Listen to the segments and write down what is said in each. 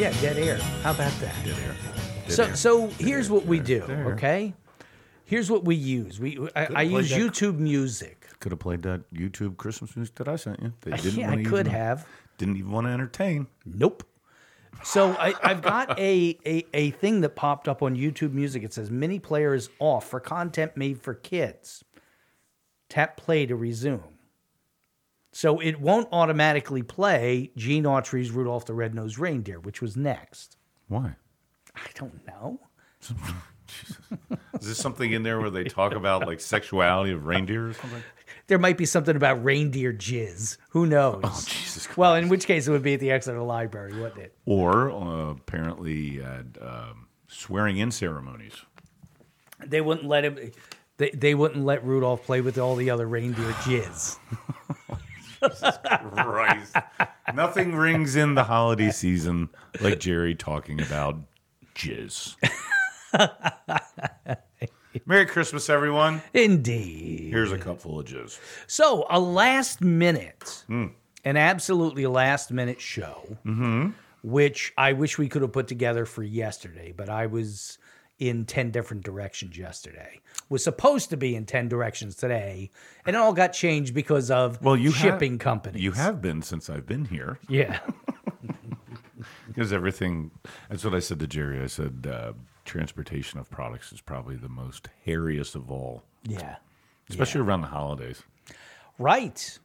Yeah, dead air. How about that? Dead air. So here's what we do, okay? Here's what we use. I use YouTube Music. Could have played that YouTube Christmas music that I sent you. They didn't want to Didn't even want to entertain. Nope. So I've got a thing that popped up on YouTube Music. It says, mini player is off for content made for kids. Tap play to resume. So it won't automatically play Gene Autry's Rudolph the Red-Nosed Reindeer, which was next. Why? I don't know. Is there something in there where they talk about like sexuality of reindeer or something? There might be something about reindeer jizz. Who knows? Oh, Jesus Christ. Well, in which case it would be at the Exeter Library, wouldn't it? Or apparently swearing-in ceremonies. They wouldn't let him. They wouldn't let Rudolph play with all the other reindeer jizz. Jesus Christ. Nothing rings in the holiday season like Jerry talking about jizz. Merry Christmas, everyone. Indeed. Here's a couple of jizz. So, a last minute, an absolutely last minute show, which I wish we could have put together for yesterday, but I was in 10 different directions yesterday. Was supposed to be in 10 directions today, and it all got changed because of shipping companies. You have been since I've been here. Yeah. Because everything, that's what I said to Jerry. I said, transportation of products is probably the most hairiest of all. Yeah. Especially around the holidays. Right.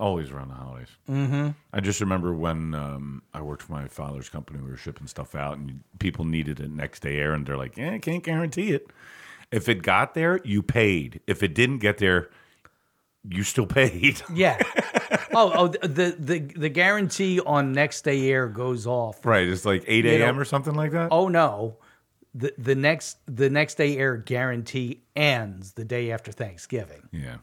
Always around the holidays. Mm-hmm. I just remember when I worked for my father's company, we were shipping stuff out, and people needed it next day air, and they're like, I can't guarantee it. If it got there, you paid. If it didn't get there, you still paid. Yeah. The guarantee on next day air goes off. Right. It's like 8 a.m. or something like that? Oh, no. The next day air guarantee ends the day after Thanksgiving. Yeah.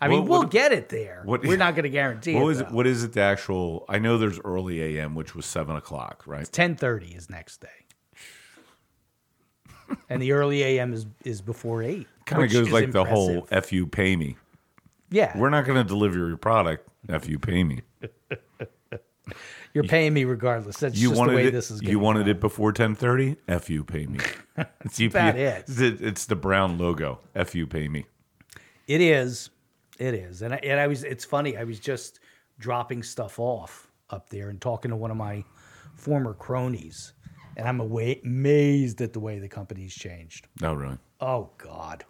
I mean, we'll get it there. We're not going to guarantee it. What is it the actual... I know there's early a.m., which was 7 o'clock, right? It's 10:30 is next day. And the early a.m. is before 8. Kind of goes like impressive. The whole F you pay me. Yeah. We're not going to deliver your product F you pay me. You're paying me regardless. That's just the way this is going. You wanted it before 10:30? F you pay me. It's about it. It's the brown logo. F you pay me. It is. It is. And I was. It's funny. I was just dropping stuff off up there and talking to one of my former cronies. And I'm amazed at the way the company's changed. Oh, really? Oh, God.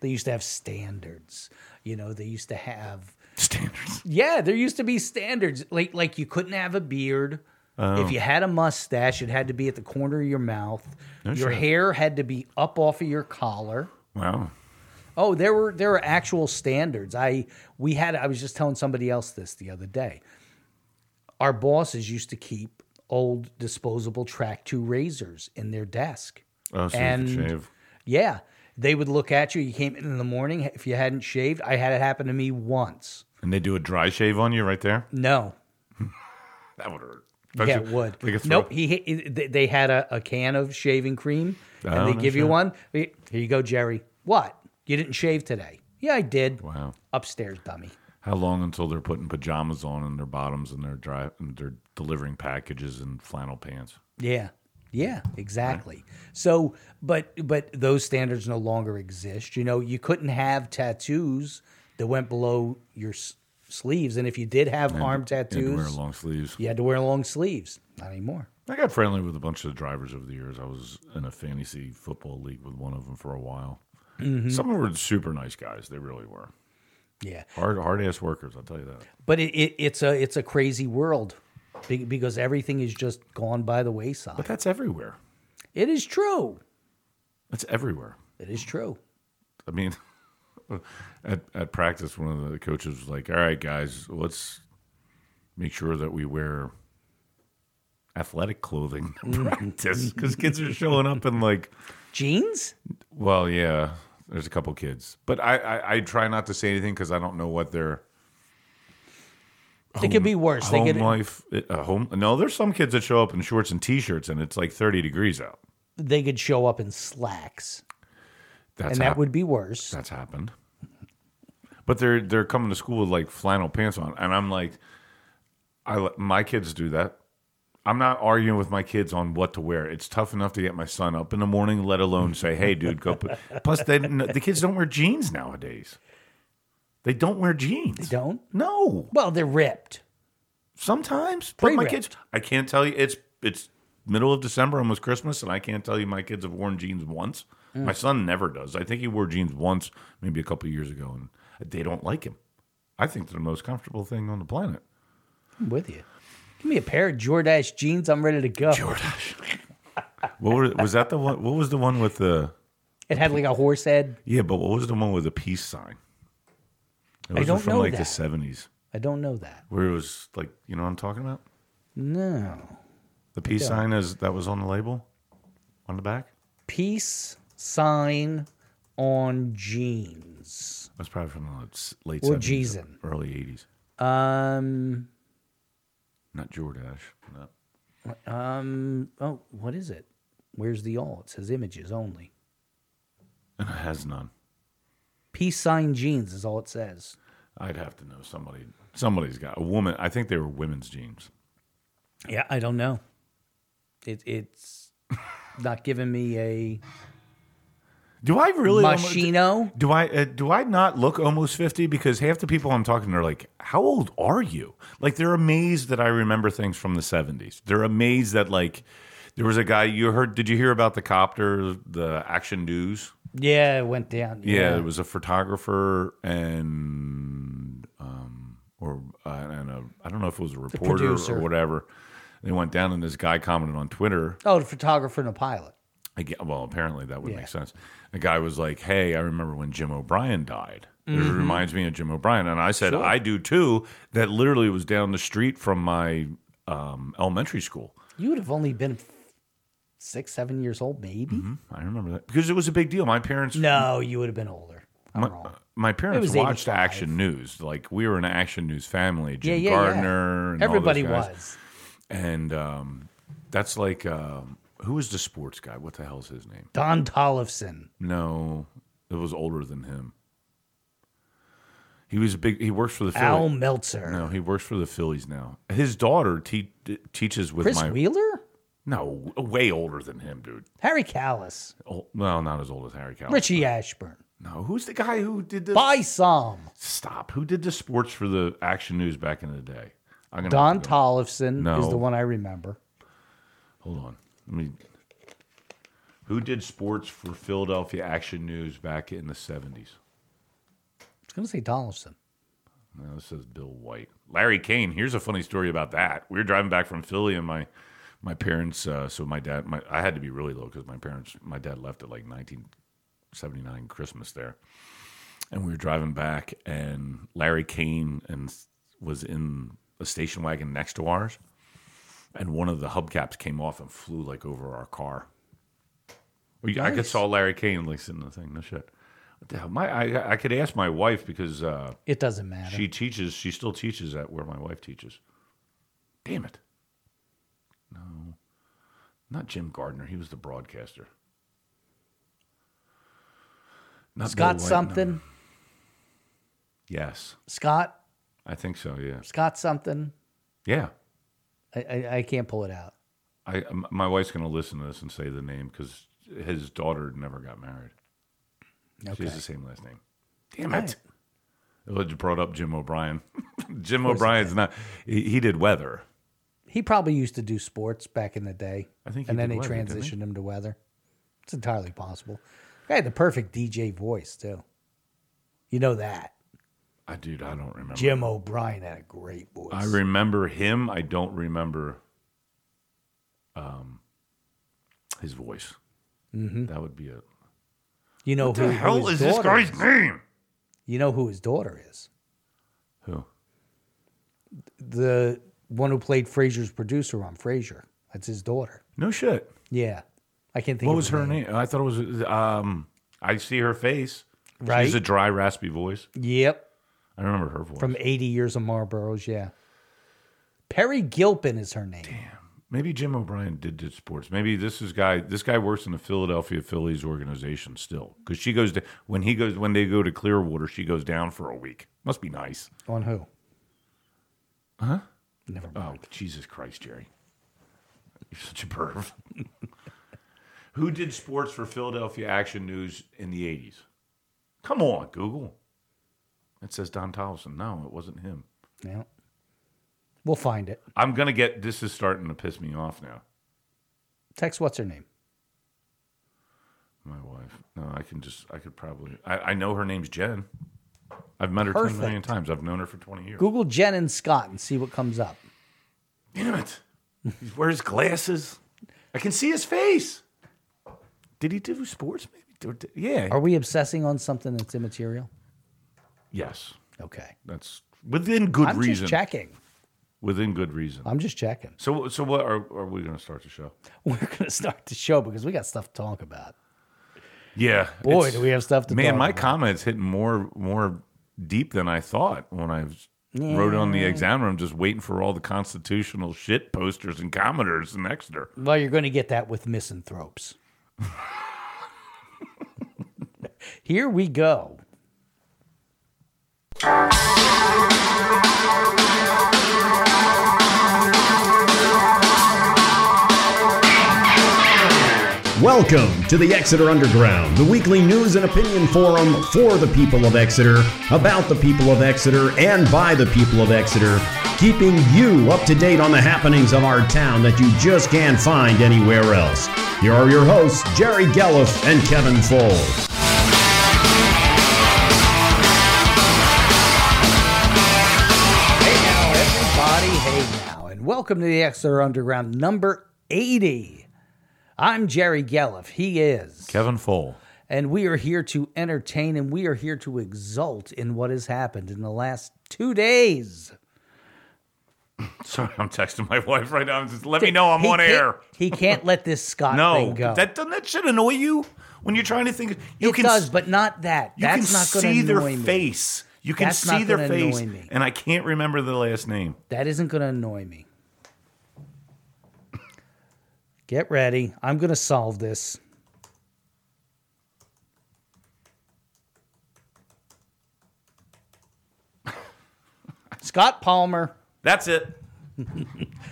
They used to have standards. You know, they used to have... Standards? Yeah, there used to be standards. Like you couldn't have a beard. Oh. If you had a mustache, it had to be at the corner of your mouth. No your shit. Hair had to be up off of your collar. Wow. Oh, there were actual standards. I was just telling somebody else this the other day. Our bosses used to keep old disposable Track 2 razors in their desk. Oh, so you could shave. Yeah. They would look at you. You came in the morning. If you hadn't shaved, I had it happen to me once. And they do a dry shave on you right there? No. That would hurt. Yeah, it would. Nope. They had a can of shaving cream, and they give you one. Here you go, Jerry. What? You didn't shave today. Yeah, I did. Wow. Upstairs, dummy. How long until they're putting pajamas on and their bottoms and they're delivering packages in flannel pants? Yeah. Yeah, exactly. So, but those standards no longer exist. You know, you couldn't have tattoos that went below your sleeves, and if you did have arm tattoos, you had to wear long sleeves. Not anymore. I got friendly with a bunch of drivers over the years. I was in a fantasy football league with one of them for a while. Mm-hmm. Some of them were super nice guys. They really were. Yeah, hard ass workers. I'll tell you that. But it's a crazy world. Because everything is just gone by the wayside. But that's everywhere. It is true. That's everywhere. It is true. I mean, at practice, one of the coaches was like, all right, guys, let's make sure that we wear athletic clothing in practice. Because kids are showing up in like... Jeans? Well, yeah. There's a couple kids. But I try not to say anything because I don't know what they're... It could be worse. No, there's some kids that show up in shorts and t-shirts, and it's like 30 degrees out. They could show up in slacks, that would be worse. That's happened. But they're coming to school with like flannel pants on, and I'm like, my kids do that. I'm not arguing with my kids on what to wear. It's tough enough to get my son up in the morning, let alone say, hey, dude, go. Plus, the kids don't wear jeans nowadays. They don't wear jeans. They don't? No. Well, they're ripped. Sometimes. But my kids, I can't tell you. It's middle of December, almost Christmas, and I can't tell you my kids have worn jeans once. Mm. My son never does. I think he wore jeans once, maybe a couple of years ago, and they don't like him. I think they're the most comfortable thing on the planet. I'm with you. Give me a pair of Jordache jeans. I'm ready to go. Jordache. Was that the one? What was the one with the... It had like a horse head. Yeah, but what was the one with the peace sign? I don't know that. It was from like the 70s. I don't know that. Where it was like, you know what I'm talking about? No. The peace sign that was on the label? On the back? Peace sign on jeans. That's probably from the late 70s. Or Jeezin. Early 80s. Not Jordache. No. Oh, what is it? Where's the all? It says images only. And it has none. Peace sign jeans is all it says. I'd have to know somebody. Somebody's got a woman. I think they were women's jeans. Yeah, I don't know. It's not giving me a... Do I really... Machino? Do I not look almost 50? Because half the people I'm talking to are like, how old are you? Like, they're amazed that I remember things from the 70s. They're amazed that, like, there was a guy you heard... Did you hear about the copter, the Action News? Yeah, it went down. Yeah, it was a photographer and... I don't know if it was a reporter or whatever. They went down and this guy commented on Twitter. Oh, the photographer and a pilot. Well, apparently that would make sense. The guy was like, hey, I remember when Jim O'Brien died. Mm-hmm. It reminds me of Jim O'Brien. And I said, sure. I do too. That literally was down the street from my elementary school. You would have only been 6, 7 years old, maybe? Mm-hmm. I remember that. Because it was a big deal. My parents... No, you would have been older. I'm wrong. My parents watched 85. Action News. Like, we were an Action News family. Jim Gardner. Yeah. And everybody all those guys. Was. And that's like... Who was the sports guy? What the hell is his name? Don Tollefson. No, it was older than him. He works for the Phillies. Al Meltzer. No, he works for the Phillies now. His daughter teaches with Chris Wheeler? No, way older than him, dude. Harry Kalas. Oh, well, not as old as Harry Kalas. Richie Ashburn. No, who's the guy who did the... By some. Stop. Who did the sports for the Action News back in the day? Don Tollefson is the one I remember. Hold on. I mean, who did sports for Philadelphia Action News back in the 70s? I was going to say Donaldson. No, this says Bill White. Larry Kane. Here's a funny story about that. We were driving back from Philly, and my parents, I had to be really low because my dad left at like 1979 Christmas there. And we were driving back, and Larry Kane was in a station wagon next to ours. And one of the hubcaps came off and flew like over our car. Nice. I could saw Larry Kane like sitting in the thing. No shit. What the hell? I could ask my wife because it doesn't matter. She still teaches at where my wife teaches. Damn it. No. Not Jim Gardner. He was the broadcaster. Not Scott White, something. No. Yes. Scott? I think so, yeah. Scott something. Yeah. I can't pull it out. My wife's going to listen to this and say the name because his daughter never got married. Okay. She has the same last name. Damn it. It brought up Jim O'Brien. Jim O'Brien's not... He did weather. He probably used to do sports back in the day. I think he did. And then they transitioned him to weather. It's entirely possible. He had the perfect DJ voice, too. You know that. Dude, I don't remember. Jim O'Brien had a great voice. I remember him. I don't remember his voice. Mm-hmm. That would be a... You know who the hell is this guy's name? You know who his daughter is? Who? The one who played Frasier's producer on Frasier. That's his daughter. No shit. Yeah. I can't think of... What was her name? I thought it was... I see her face. Right. She's a dry, raspy voice. Yep. I remember her voice. From 80 Years of Marlboros, yeah. Perry Gilpin is her name. Damn. Maybe Jim O'Brien did sports. Maybe this guy works in the Philadelphia Phillies organization still. Because she goes to, when they go to Clearwater, she goes down for a week. Must be nice. On who? Huh? Never mind. Oh, Jesus Christ, Jerry. You're such a perv. Who did sports for Philadelphia Action News in the 80s? Come on, Google. It says Don Tollefson. No, it wasn't him. Yeah. We'll find it. I'm going to get... This is starting to piss me off now. Text what's her name? My wife. No, I can just... I could probably... I know her name's Jen. I've met her 10 million times. I've known her for 20 years. Google Jen and Scott and see what comes up. Damn it. He wears glasses. I can see his face. Did he do sports? Maybe. Yeah. Are we obsessing on something that's immaterial? Yes. Okay. That's within good reason. I'm just checking. Within good reason. I'm just checking. So what are we going to start the show? We're going to start the show because we got stuff to talk about. Yeah. Boy, do we have stuff to talk about. Man, my comments hit more deep than I thought when I wrote on the examiner. I'm just waiting for all the constitutional shit posters and commenters in Exeter. Well, you're going to get that with misanthropes. Here we go. Welcome to the Exeter Underground, the weekly news and opinion forum for the people of Exeter, about the people of Exeter, and by the people of Exeter, keeping you up to date on the happenings of our town that you just can't find anywhere else. Here are your hosts, Jerry Gelliff and Kevin Foles. Hey now, everybody, and welcome to the Exeter Underground number 80. I'm Jerry Gelliff. He is Kevin Foles. And we are here to entertain, and we are here to exult in what has happened in the last 2 days. Sorry, I'm texting my wife right now. Just let me know I'm on air. He can't let this Scott thing go. That should annoy you when you're trying to think. It does, but not that. That's not going to annoy me. You can see their face. You can see their face, and I can't remember the last name. That isn't going to annoy me. Get ready. I'm going to solve this. Scott Palmer. That's it.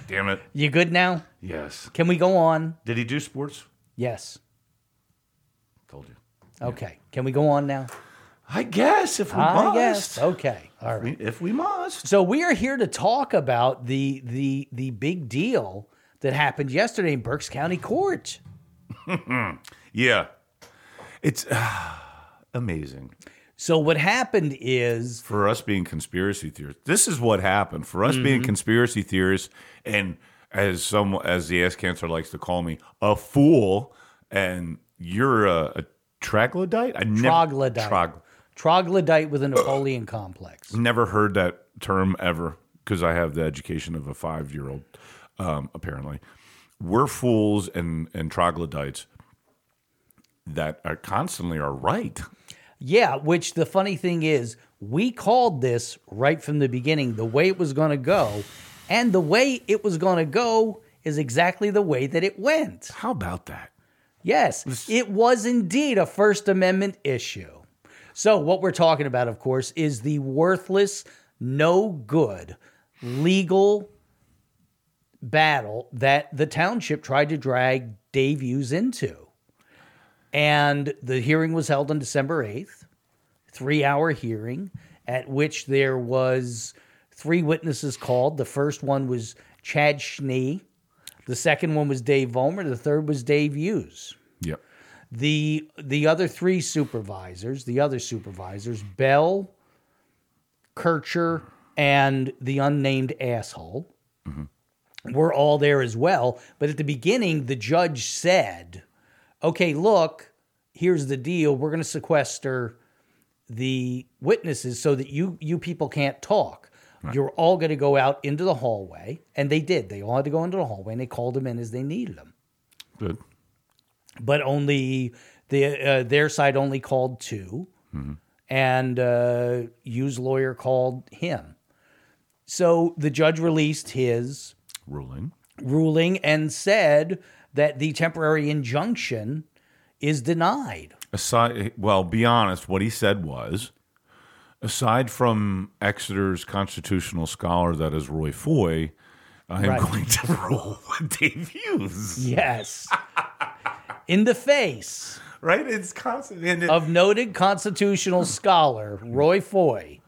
Damn it. You good now? Yes. Can we go on? Did he do sports? Yes. Told you. Okay. Yeah. Can we go on now? I guess, if we must. Guess. Okay. All right. If we must. So we are here to talk about the big deal that happened yesterday in Berks County Court. Yeah. It's amazing. So what happened is... For us being conspiracy theorists, this is what happened. For us being conspiracy theorists, and as the ass cancer likes to call me, a fool, and you're a troglodyte? Troglodyte. Troglodyte with a Napoleon complex. Never heard that term ever, because I have the education of a 5-year-old. Apparently, we're fools and troglodytes that are constantly are right. Yeah, which the funny thing is, we called this right from the beginning, the way it was going to go, and the way it was going to go is exactly the way that it went. How about that? Yes, it was indeed a First Amendment issue. So what we're talking about, of course, is the worthless, no good, legal battle that the township tried to drag Dave Hughes into. And the hearing was held on December 8th, 3-hour hearing, at which there was 3 witnesses called. The first one was Chad Schnee. The second one was Dave Vollmer. The third was Dave Hughes. Yep. The other 3 supervisors, Bell, Kircher, and the unnamed asshole, we're all there as well. But at the beginning, the judge said, okay, look, here's the deal. We're going to sequester the witnesses so that you people can't talk. Right. You're all going to go out into the hallway. And they did. They all had to go into the hallway, and they called them in as they needed them. Good. But only their side only called 2, and Hughes' lawyer called him. So the judge released his... Ruling and said that the temporary injunction is denied. Well, be honest, what he said was, aside from Exeter's constitutional scholar that is Roy Foy, I am going to roll with Dave Hughes. Yes. In the face. Right? It's constant. Of noted constitutional scholar Roy Foy.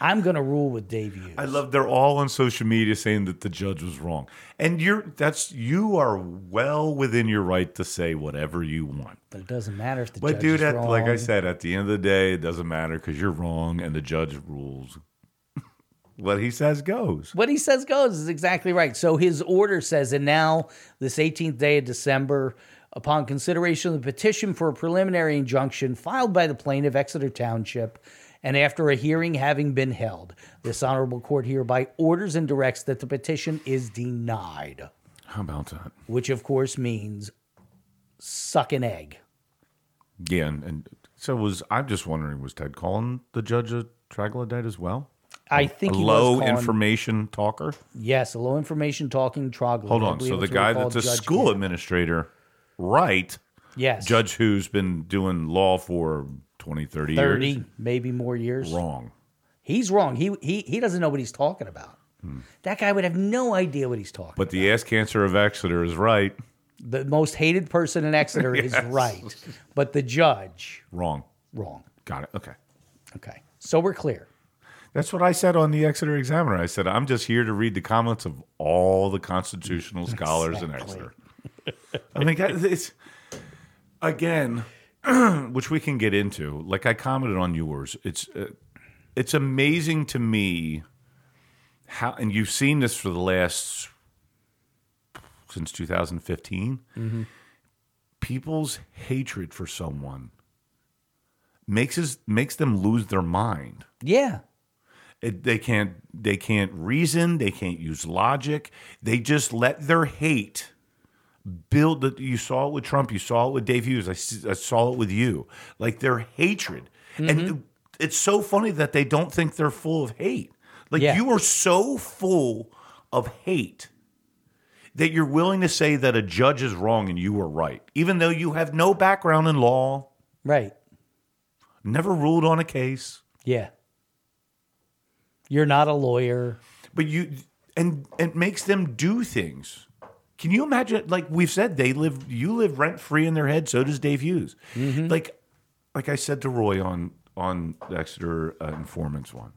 I'm going to rule with Dave Hughes. I love they're all on social media saying that the judge was wrong. And you are well within your right to say whatever you want. But it doesn't matter if the judge is wrong. Like I said, at the end of the day, it doesn't matter because you're wrong and the judge rules. What he says goes. What he says goes is exactly right. So his order says, and now this 18th day of December, upon consideration of the petition for a preliminary injunction filed by the plaintiff, Exeter Township, and after a hearing having been held, this honorable court hereby orders and directs that the petition is denied. How about that? Which, of course, means suck an egg. Yeah, and so I'm just wondering, was Ted Cullen the judge of Troglodyte as well? I think he was a low-information talker? Yes, a low-information talking troglodyte. Hold on, so the guy that's a school administrator, right? Yes. Judge who's been doing law for... 20, 30 years. 30, maybe more years. Wrong. He's wrong. He doesn't know what he's talking about. That guy would have no idea what he's talking about. But the ass cancer of Exeter is right. The most hated person in Exeter yes. is right. But the judge... Wrong. Got it. Okay. So we're clear. That's what I said on the Exeter Examiner. I said, I'm just here to read the comments of all the constitutional scholars in Exeter. I mean, it's... Again... which we can get into. Like I commented on yours, it's amazing to me how, and you've seen this for the last since 2015. Mm-hmm. People's hatred for someone makes them lose their mind. Yeah, they can't reason. They can't use logic. They just let their hate. Build that. You saw it with Trump. You saw it with Dave Hughes. I saw it with you. Like their hatred, and it's so funny that they don't think they're full of hate. Like you are so full of hate that you're willing to say that a judge is wrong and you are right, even though you have no background in law. Right. Never ruled on a case. Yeah. You're not a lawyer, but you and it makes them do things. Can you imagine, like we've said, you live rent-free in their head, so does Dave Hughes. Mm-hmm. Like I said to Roy on the Exeter Informants one,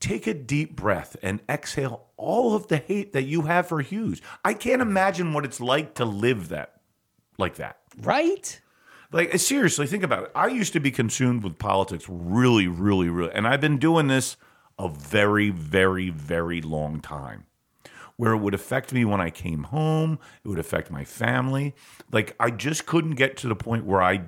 take a deep breath and exhale all of the hate that you have for Hughes. I can't imagine what it's like to live like that. Right? Like, seriously, think about it. I used to be consumed with politics really, really, really, and I've been doing this a very, very, very long time. Where it would affect me when I came home, it would affect my family. Like, I just couldn't get to the point where I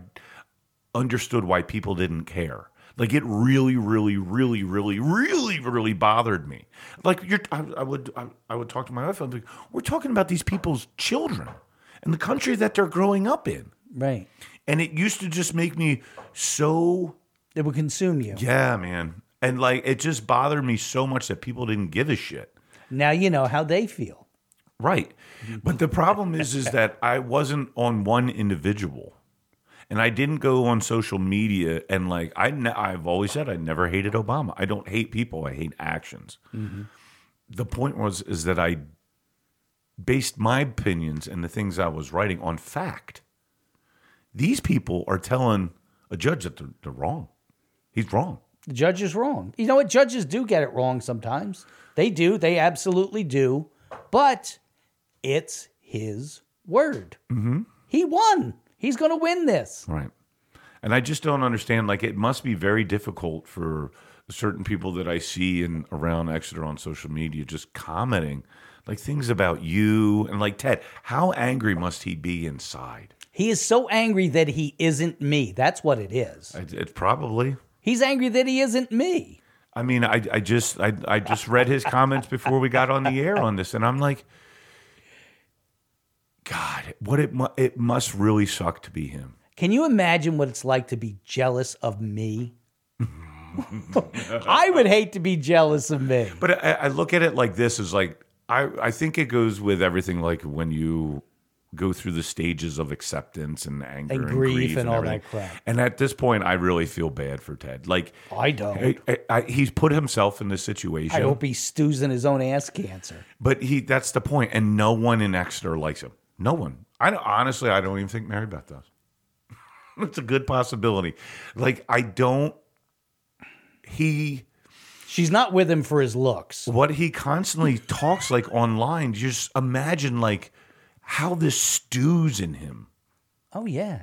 understood why people didn't care. Like, it really, really, really, really, really, really bothered me. Like, I would talk to my wife, I'd be like, we're talking about these people's children and the country that they're growing up in. Right. And it used to just make me so... It would consume you. Yeah, man. And, like, it just bothered me so much that people didn't give a shit. Now you know how they feel. Right. But the problem is that I wasn't on one individual. And I didn't go on social media and like, I've always said I never hated Obama. I don't hate people. I hate actions. Mm-hmm. The point is that I based my opinions and the things I was writing on fact. These people are telling a judge that they're wrong. He's wrong. The judge is wrong. You know what? Judges do get it wrong sometimes. They do. They absolutely do. But it's his word. Mm-hmm. He won. He's going to win this. Right. And I just don't understand. Like, it must be very difficult for certain people that I see in around Exeter on social media just commenting, like, things about you. And, like, Ted, how angry must he be inside? He is so angry that he isn't me. That's what it is. It's probably... He's angry that he isn't me. I mean, I just read his comments before we got on the air on this, and I'm like, God, what it must really suck to be him. Can you imagine what it's like to be jealous of me? I would hate to be jealous of me. But I look at it like this: is like I think it goes with everything. Like when you go through the stages of acceptance and anger and grief and all everything. That crap. And at this point, I really feel bad for Ted. Like I don't. He's put himself in this situation. I hope he stews in his own ass cancer. But that's the point. And no one in Exeter likes him. No one. Honestly, I don't even think Mary Beth does. It's a good possibility. Like I don't. She's not with him for his looks. What he constantly talks like online. Just imagine like. How this stews in him. Oh, yeah.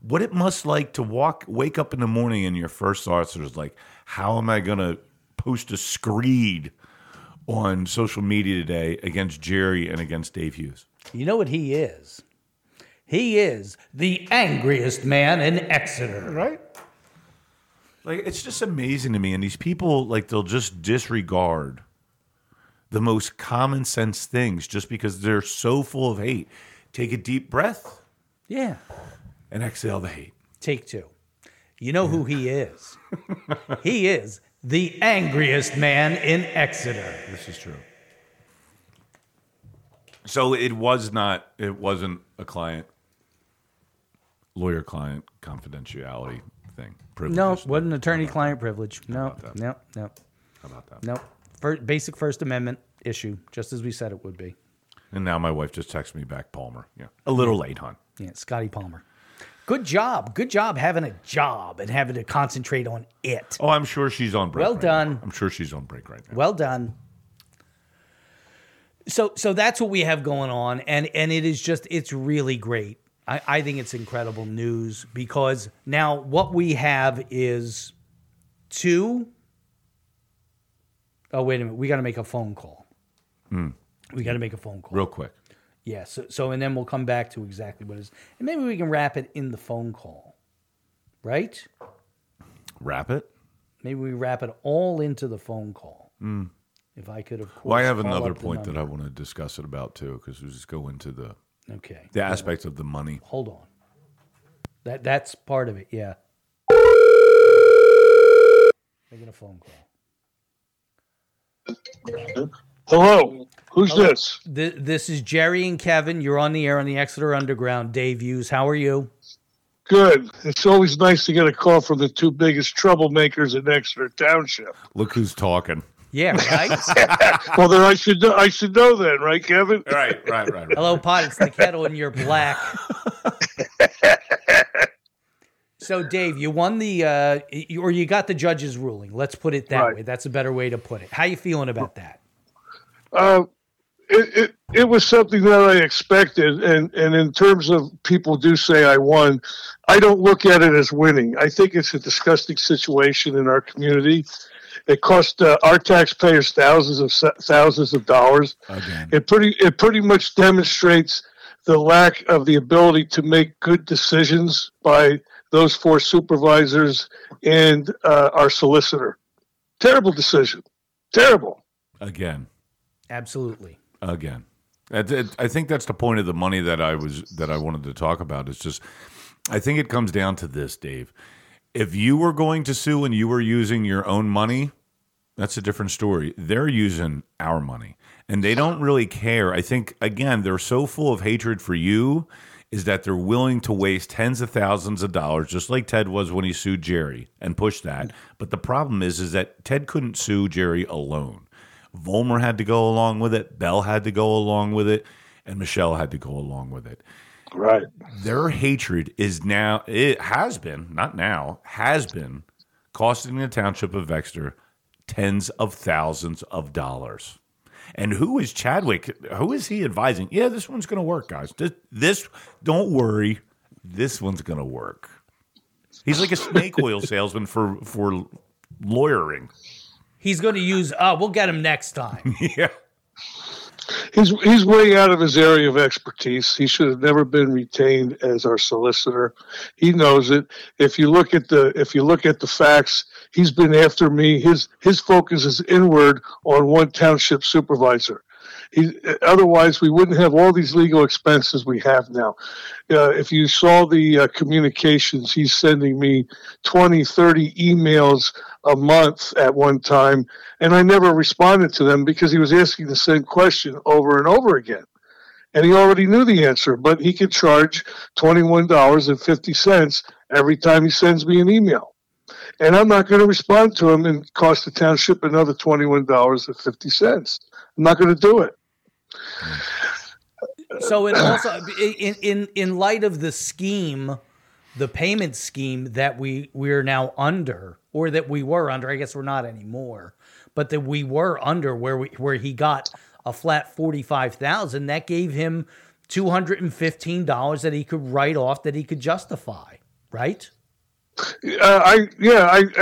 What it must like to wake up in the morning and your first thoughts are like, how am I going to post a screed on social media today against Jerry and against Dave Hughes? You know what he is? He is the angriest man in Exeter. Right? Like, it's just amazing to me. And these people, like, they'll just disregard the most common sense things just because they're so full of hate. Take a deep breath. Yeah. And exhale the hate. Take two. You know who he is. He is the angriest man in Exeter. This is true. So it wasn't a lawyer-client confidentiality thing. Privilege. No, it wasn't attorney-client privilege. No. How about that? No. Basic First Amendment issue, just as we said it would be. And now my wife just texted me back, Palmer. Yeah, a little late, hon. Yeah, Scotty Palmer. Good job. Good job having a job and having to concentrate on it. Oh, I'm sure she's on break. Well right done. Now. I'm sure she's on break right now. Well done. So that's what we have going on, and it is just, it's really great. I think it's incredible news because now what we have is two. Oh, wait a minute. We got to make a phone call. We got to make a phone call. Real quick. Yeah. So, and then we'll come back to exactly what it is. And maybe we can wrap it in the phone call. Right? Wrap it? Maybe we wrap it all into the phone call. If I could, of course. Well, I have another point that I want to discuss it about, too, because we just go into the aspect of the money. Hold on. That's part of it. Yeah. Making a phone call. Hello, who's this? This is Jerry and Kevin. You're on the air on the Exeter Underground. Dave Hughes, how are you? Good. It's always nice to get a call from the two biggest troublemakers in Exeter Township. Look who's talking. Yeah, right? Well, then I should know then, right, Kevin? Right. Hello, Pot. It's the kettle and you're black. So, Dave, you won you got the judge's ruling. Let's put it that way. That's a better way to put it. How are you feeling about that? It was something that I expected, and in terms of people do say I won, I don't look at it as winning. I think it's a disgusting situation in our community. It cost our taxpayers thousands of dollars. Again. It pretty much demonstrates the lack of the ability to make good decisions by those four supervisors and our solicitor. Terrible decision. Terrible. Again. Absolutely. Again. I think that's the point of the money that I wanted to talk about. It's just, I think it comes down to this, Dave. If you were going to sue and you were using your own money, that's a different story. They're using our money and they don't really care. I think, again, they're so full of hatred for you is that they're willing to waste tens of thousands of dollars, just like Ted was when he sued Jerry and pushed that. But the problem is that Ted couldn't sue Jerry alone. Vollmer had to go along with it. Bell had to go along with it. And Michelle had to go along with it. Right. Their hatred is now, it has been, not now, has been costing the township of Exeter tens of thousands of dollars. And who is Chadwick? Who is he advising? Yeah, this one's going to work, guys. This, don't worry. This one's going to work. He's like a snake oil salesman for lawyering. He's going to use, we'll get him next time. Yeah. He's way out of his area of expertise. He should have never been retained as our solicitor. He knows it. If you look at the facts, he's been after me. His focus is inward on one township supervisor. Otherwise, we wouldn't have all these legal expenses we have now. If you saw the communications, he's sending me 20, 30 emails a month at one time, and I never responded to them because he was asking the same question over and over again. and he already knew the answer, but he could charge $21.50 every time he sends me an email. And I'm not going to respond to him and cost the township another $21.50. I'm not going to do it. So it also, in light of the scheme, the payment scheme that we're now under, or that we were under, I guess we're not anymore, but that we were under, where he got a flat $45,000, that gave him $215 that he could write off, that he could justify, right? I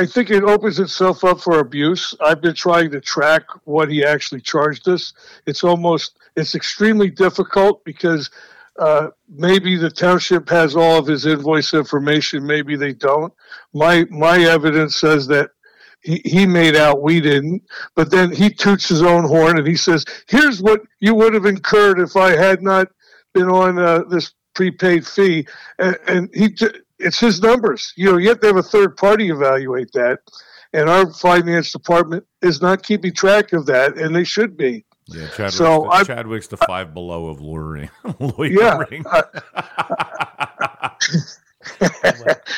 think it opens itself up for abuse. I've been trying to track what he actually charged us. It's extremely difficult because maybe the township has all of his invoice information. Maybe they don't. My evidence says that he made out we didn't, but then he toots his own horn and he says, here's what you would have incurred if I had not been on this prepaid fee. And it's his numbers. You have to have a third party evaluate that. And our finance department is not keeping track of that, and they should be. Yeah, Chadwick's the five below of lawyering.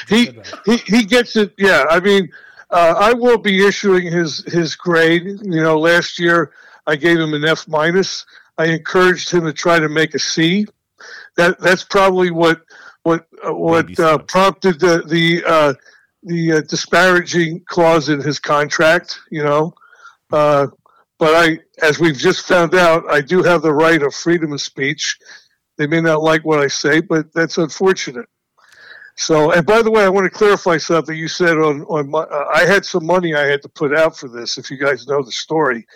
He gets it. Yeah, I mean, I will be issuing his grade. Last year I gave him an F-. I encouraged him to try to make a C. That's probably what prompted the disparaging clause in his contract. But as we've just found out, I do have the right of freedom of speech. They may not like what I say, but that's unfortunate. So, and by the way, I want to clarify something you said on I had some money I had to put out for this, if you guys know the story.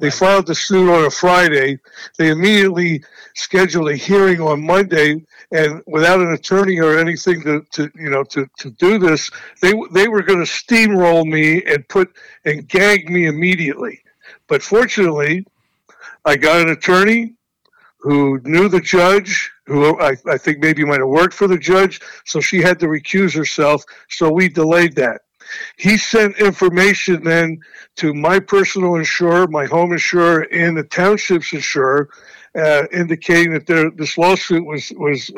They filed the suit on a Friday. They immediately scheduled a hearing on Monday, and without an attorney or anything to do this, they were going to steamroll me and gag me immediately. But fortunately, I got an attorney who knew the judge, who I think maybe might have worked for the judge, so she had to recuse herself, so we delayed that. He sent information then to my personal insurer, my home insurer, and the township's insurer, indicating that this lawsuit was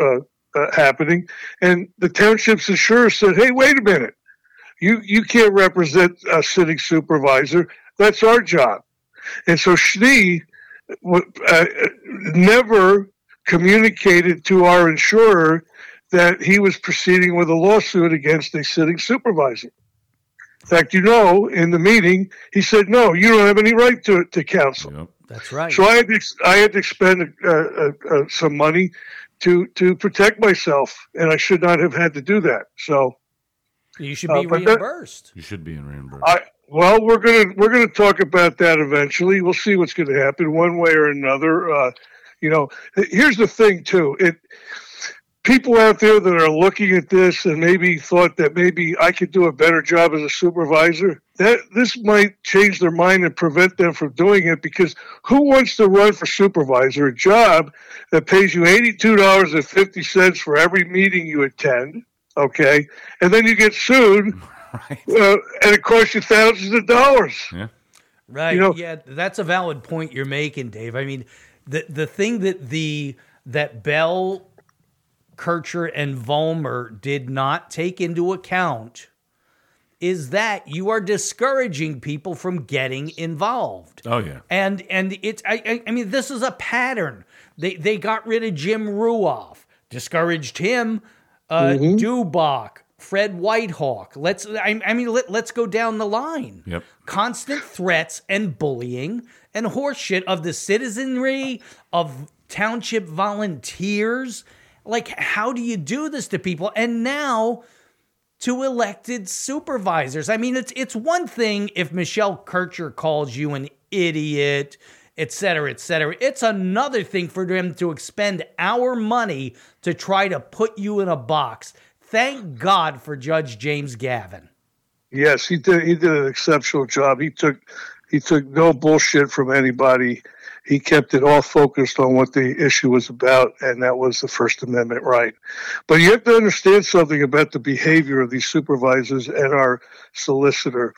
happening. And the township's insurer said, hey, wait a minute. You can't represent a sitting supervisor. That's our job. And so Schnee never communicated to our insurer that he was proceeding with a lawsuit against a sitting supervisor. In fact, in the meeting, he said, no, you don't have any right to counsel. Yep. That's right. So I had to expend some money to protect myself, and I should not have had to do that. So you should be reimbursed. You should be reimbursed. Well, we're gonna talk about that eventually. We'll see what's going to happen one way or another. Here's the thing too. People out there that are looking at this and maybe thought that maybe I could do a better job as a supervisor, that this might change their mind and prevent them from doing it, because who wants to run for supervisor, a job that pays you $82.50 for every meeting you attend, okay, and then you get sued. Right. And it costs you thousands of dollars. Yeah. Right. Yeah, that's a valid point you're making, Dave. I mean, the thing that Bell, Kircher, and Vollmer did not take into account is that you are discouraging people from getting involved. Oh yeah. And it's I mean, this is a pattern. They got rid of Jim Ruoff, discouraged him, Dubach, Fred Whitehawk. Let's go down the line. Yep. Constant threats and bullying and horseshit of the citizenry, of township volunteers. Like, how do you do this to people? And now to elected supervisors. I mean, it's one thing if Michelle Kircher calls you an idiot, et cetera, et cetera. It's another thing for them to expend our money to try to put you in a box. Thank God for Judge James Gavin. Yes, he did. He did an exceptional job. He took no bullshit from anybody. He kept it all focused on what the issue was about, and that was the First Amendment right. But you have to understand something about the behavior of these supervisors and our solicitor.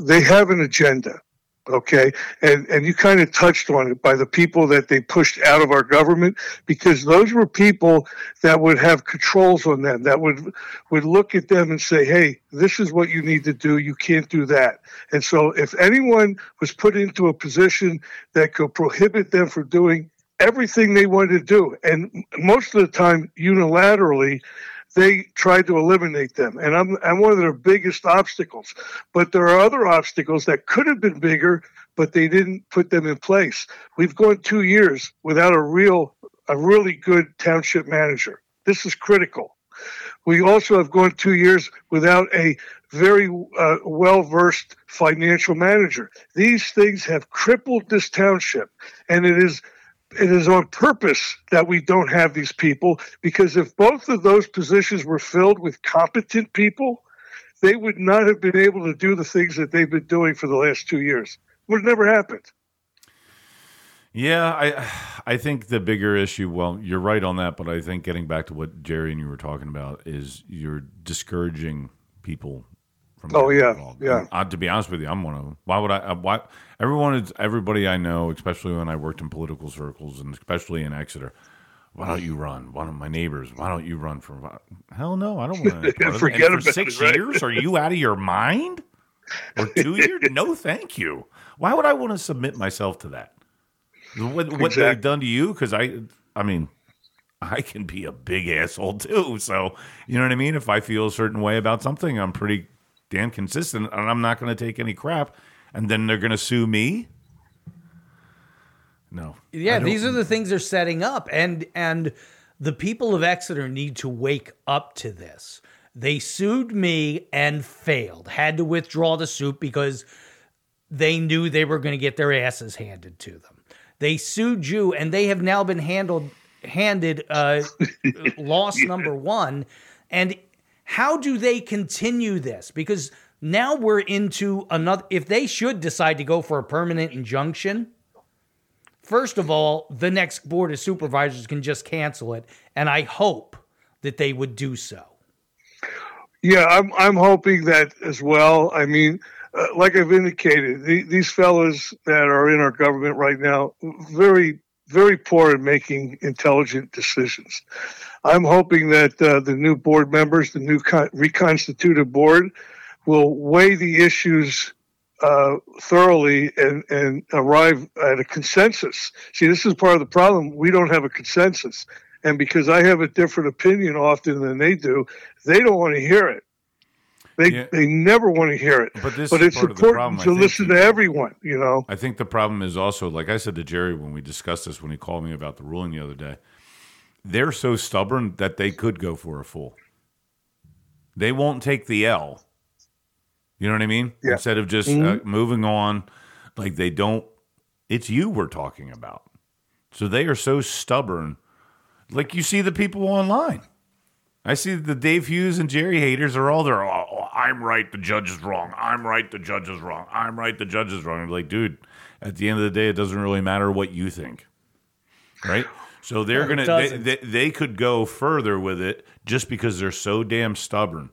They have an agenda. okay? And you kind of touched on it by the people that they pushed out of our government, because those were people that would have controls on them, that would look at them and say, hey, this is what you need to do. You can't do that. And so if anyone was put into a position that could prohibit them from doing everything they wanted to do, and most of the time unilaterally, they tried to eliminate them. And I'm one of their biggest obstacles. But there are other obstacles that could have been bigger, but they didn't put them in place. We've gone 2 years without a really good township manager. This is critical. We also have gone 2 years without a very well-versed financial manager. These things have crippled this township, and it is on purpose that we don't have these people, because if both of those positions were filled with competent people, they would not have been able to do the things that they've been doing for the last 2 years. It would have never happened. Yeah, I think the bigger issue, well, you're right on that, but I think getting back to what Jerry and you were talking about is you're discouraging people from involved. To be honest with you, I'm one of them. Why would I? Why everybody I know, especially when I worked in political circles and especially in Exeter, why don't you run? One of my neighbors, why don't you run for? Hell no, I don't want to. Forget about 6 years? Are you out of your mind? Or 2 years? No, thank you. Why would I want to submit myself to that? What they've done to you? Because I mean, I can be a big asshole too. So you know what I mean. If I feel a certain way about something, I'm pretty damn consistent, and I'm not going to take any crap, and then they're going to sue me? No. Yeah, these are the things they're setting up, and the people of Exeter need to wake up to this. They sued me and failed, had to withdraw the suit because they knew they were going to get their asses handed to them. They sued you, and they have now been handed loss number one, and how do they continue this? Because now we're into another, if they should decide to go for a permanent injunction, first of all, the next board of supervisors can just cancel it. And I hope that they would do so. Yeah, I'm hoping that as well. I mean, like I've indicated, these fellas that are in our government right now, very, very poor at making intelligent decisions. I'm hoping that the new board members, the new reconstituted board, will weigh the issues thoroughly and arrive at a consensus. See, this is part of the problem. We don't have a consensus. And because I have a different opinion often than they do, they don't want to hear it. They never want to hear it. But it's important to listen to everyone, you know. I think the problem is also, like I said to Jerry when we discussed this, when he called me about the ruling the other day, they're so stubborn that they could go for a full. They won't take the L. You know what I mean? Yeah. Instead of just moving on, like they don't. It's you we're talking about. So they are so stubborn. Like you see the people online. I see the Dave Hughes and Jerry haters are all there. Oh, I'm right. The judge is wrong. I'm right. The judge is wrong. I'm right. The judge is wrong. I'm like, dude, at the end of the day, it doesn't really matter what you think. Right. So they're going to, they could go further with it just because they're so damn stubborn.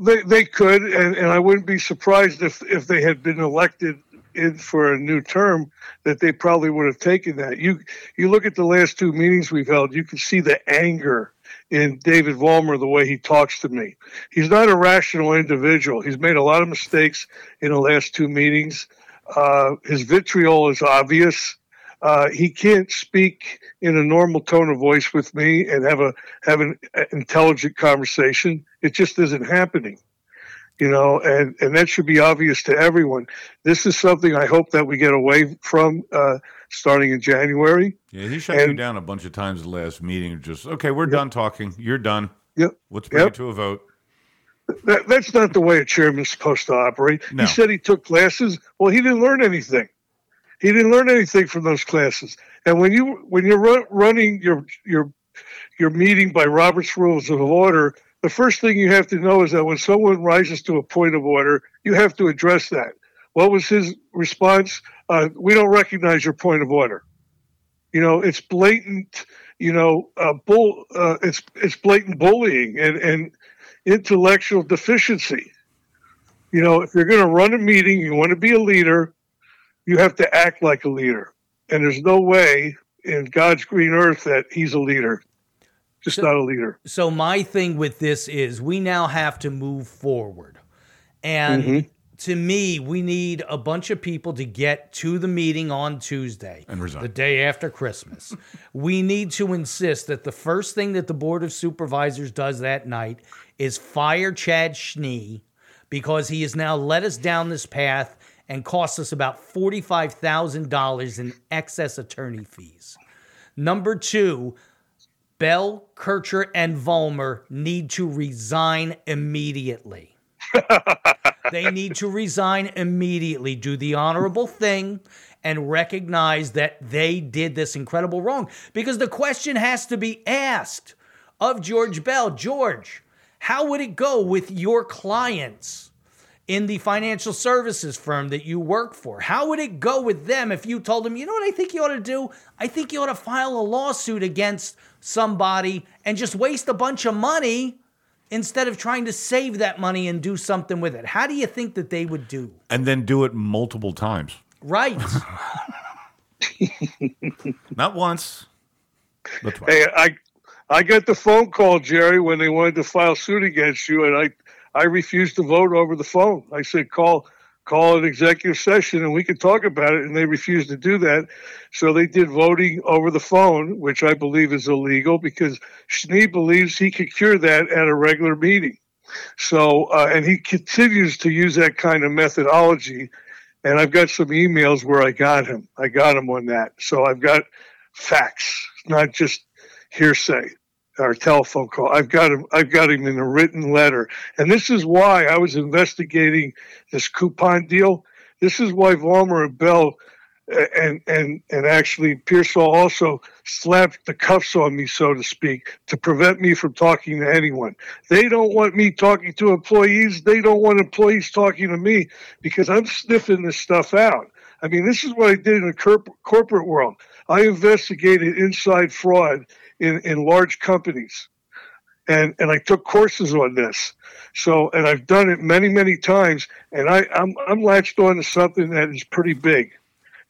They could. And I wouldn't be surprised if they had been elected in for a new term, that they probably would have taken that. You look at the last two meetings we've held, you can see the anger in David Vollmer, the way he talks to me. He's not a rational individual. He's made a lot of mistakes in the last two meetings. His vitriol is obvious. He can't speak in a normal tone of voice with me and have an intelligent conversation. It just isn't happening. You know, and that should be obvious to everyone. This is something I hope that we get away from starting in January. Yeah, he shut you down a bunch of times the last meeting. Just, okay, we're done talking. You're done. Yep. Let's bring it to a vote. That's not the way a chairman's supposed to operate. No. He said he took classes. Well, he didn't learn anything. He didn't learn anything from those classes. And when you're running your meeting by Robert's Rules of Order, the first thing you have to know is that when someone rises to a point of order, you have to address that. What was his response? We don't recognize your point of order. You know, it's blatant. You know, it's blatant bullying and intellectual deficiency. You know, if you're going to run a meeting, you want to be a leader, you have to act like a leader. And there's no way in God's green earth that he's a leader. Just not a leader. So my thing with this is we now have to move forward. And to me, we need a bunch of people to get to the meeting on Tuesday, and resign the day after Christmas. We need to insist that the first thing that the Board of Supervisors does that night is fire Chad Schnee, because he has now led us down this path and cost us about $45,000 in excess attorney fees. Number two, Bell, Kircher, and Vollmer need to resign immediately. They need to resign immediately, do the honorable thing, and recognize that they did this incredible wrong. Because the question has to be asked of George Bell. George, how would it go with your clients in the financial services firm that you work for? How would it go with them if you told them, you know what I think you ought to do? I think you ought to file a lawsuit against somebody and just waste a bunch of money instead of trying to save that money and do something with it. How do you think that they would do? And then do it multiple times. Right. Not once, but twice. Hey, I got the phone call, Jerry, when they wanted to file suit against you, and I refused to vote over the phone. I said, call an executive session, and we could talk about it, and they refused to do that. So they did voting over the phone, which I believe is illegal, because Schnee believes he could cure that at a regular meeting. So, and he continues to use that kind of methodology, and I've got some emails where I got him on that. So I've got facts, not just hearsay. Our telephone call. I've got him in a written letter. And this is why I was investigating this coupon deal. This is why Vollmer and Bell and actually Pearsall also slapped the cuffs on me, so to speak, to prevent me from talking to anyone. They don't want me talking to employees. They don't want employees talking to me because I'm sniffing this stuff out. I mean, this is what I did in the corporate world. I investigated inside fraud in large companies, and I took courses on this. So, and I've done it many, many times, and I'm latched on to something that is pretty big.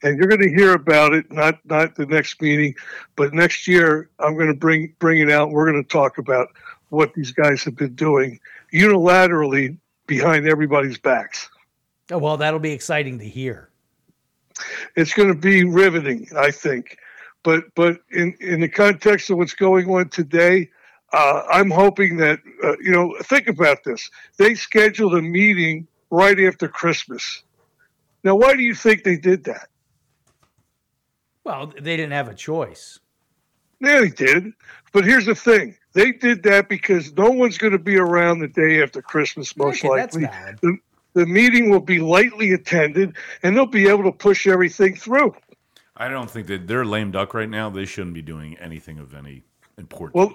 And you're going to hear about it, not the next meeting, but next year I'm going to bring it out. We're going to talk about what these guys have been doing unilaterally behind everybody's backs. Oh, well, that'll be exciting to hear. It's going to be riveting, I think. But in the context of what's going on today, I'm hoping that, you know, think about this. They scheduled a meeting right after Christmas. Now, why do you think they did that? Well, they didn't have a choice. Yeah, they did. But here's the thing. They did that because no one's going to be around the day after Christmas, most likely. That's bad. The meeting will be lightly attended, and they'll be able to push everything through. I don't think that they're lame duck right now. They shouldn't be doing anything of any importance. Well,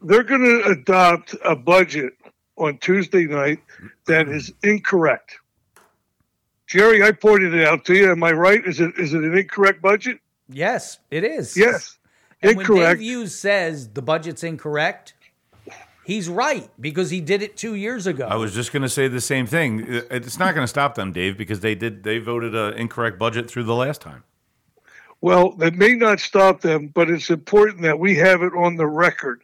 they're going to adopt a budget on Tuesday night that is incorrect. Jerry, I pointed it out to you. Am I right? Is it an incorrect budget? Yes, it is. Yes, and incorrect. When Dave Hughes says the budget's incorrect, he's right, because he did it 2 years ago. I was just going to say the same thing. It's not going to stop them, Dave, because they voted an incorrect budget through the last time. Well, that may not stop them, but it's important that we have it on the record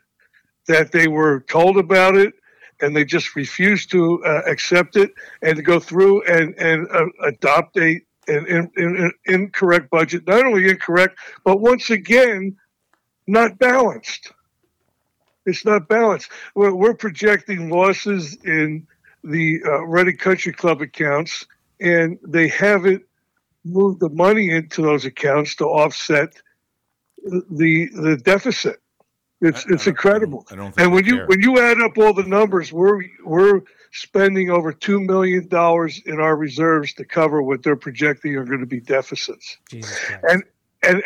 that they were told about it and they just refused to accept it and to go through and adopt an incorrect budget. Not only incorrect, but once again, not balanced. It's not balanced. We're projecting losses in the Reading Country Club accounts, and they haven't moved the money into those accounts to offset the deficit. It's incredible. I don't think and when you add up all the numbers, we're spending over $2 million in our reserves to cover what they're projecting are going to be deficits. Jesus Christ.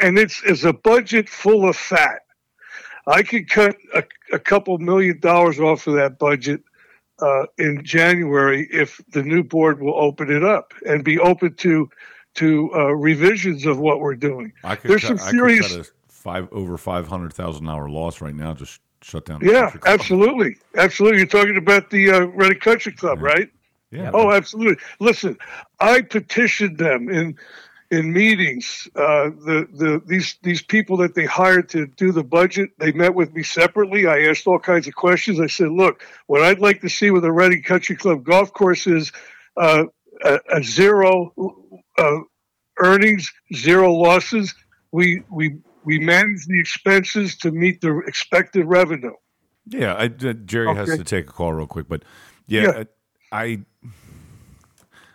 And it's a budget full of fat. I could cut a couple $1 million off of that budget in January if the new board will open it up and be open to revisions of what we're doing. I could cut a over $500,000 loss right now. Just shut down. Yeah, absolutely. You're talking about the Reading Country Club, right? Yeah. Oh, absolutely. Listen, I petitioned them in meetings. These people that they hired to do the budget, they met with me separately. I asked all kinds of questions. I said, look, what I'd like to see with the Reading Country Club golf course is a zero earnings, zero losses. We manage the expenses to meet the expected revenue. Yeah, Jerry has to take a call real quick, but yeah.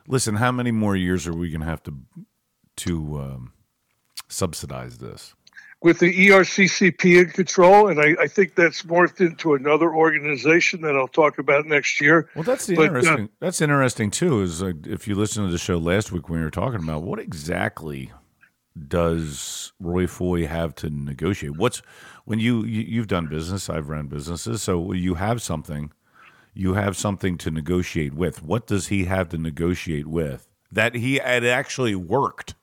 Listen, how many more years are we going to have to subsidize this? With the ERCCP in control, and I think that's morphed into another organization that I'll talk about next year. Well, that's interesting too, is if you listen to the show last week when we were talking about what exactly does Roy Foy have to negotiate? When you've done business, I've run businesses, so you have something to negotiate with. What does he have to negotiate with? That he had actually worked,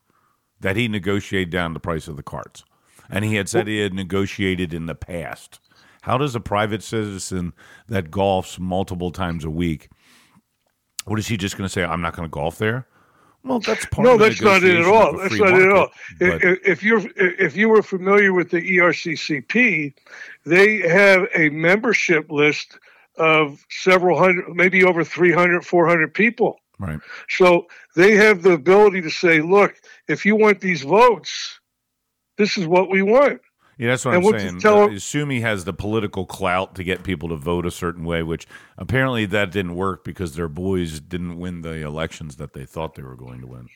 that he negotiated down the price of the carts. And he had said he had negotiated in the past. How does a private citizen that golfs multiple times a week, what is he just going to say, I'm not going to golf there? Well, that's part of the negotiation. No, that's not it at all. That's not it at all. If you were familiar with the ERCCP, they have a membership list of several hundred, maybe over 300, 400 people. Right. So they have the ability to say, look, if you want these votes, this is what we want. Yeah, that's what I'm saying. Assume he has the political clout to get people to vote a certain way, which apparently that didn't work because their boys didn't win the elections that they thought they were going to win.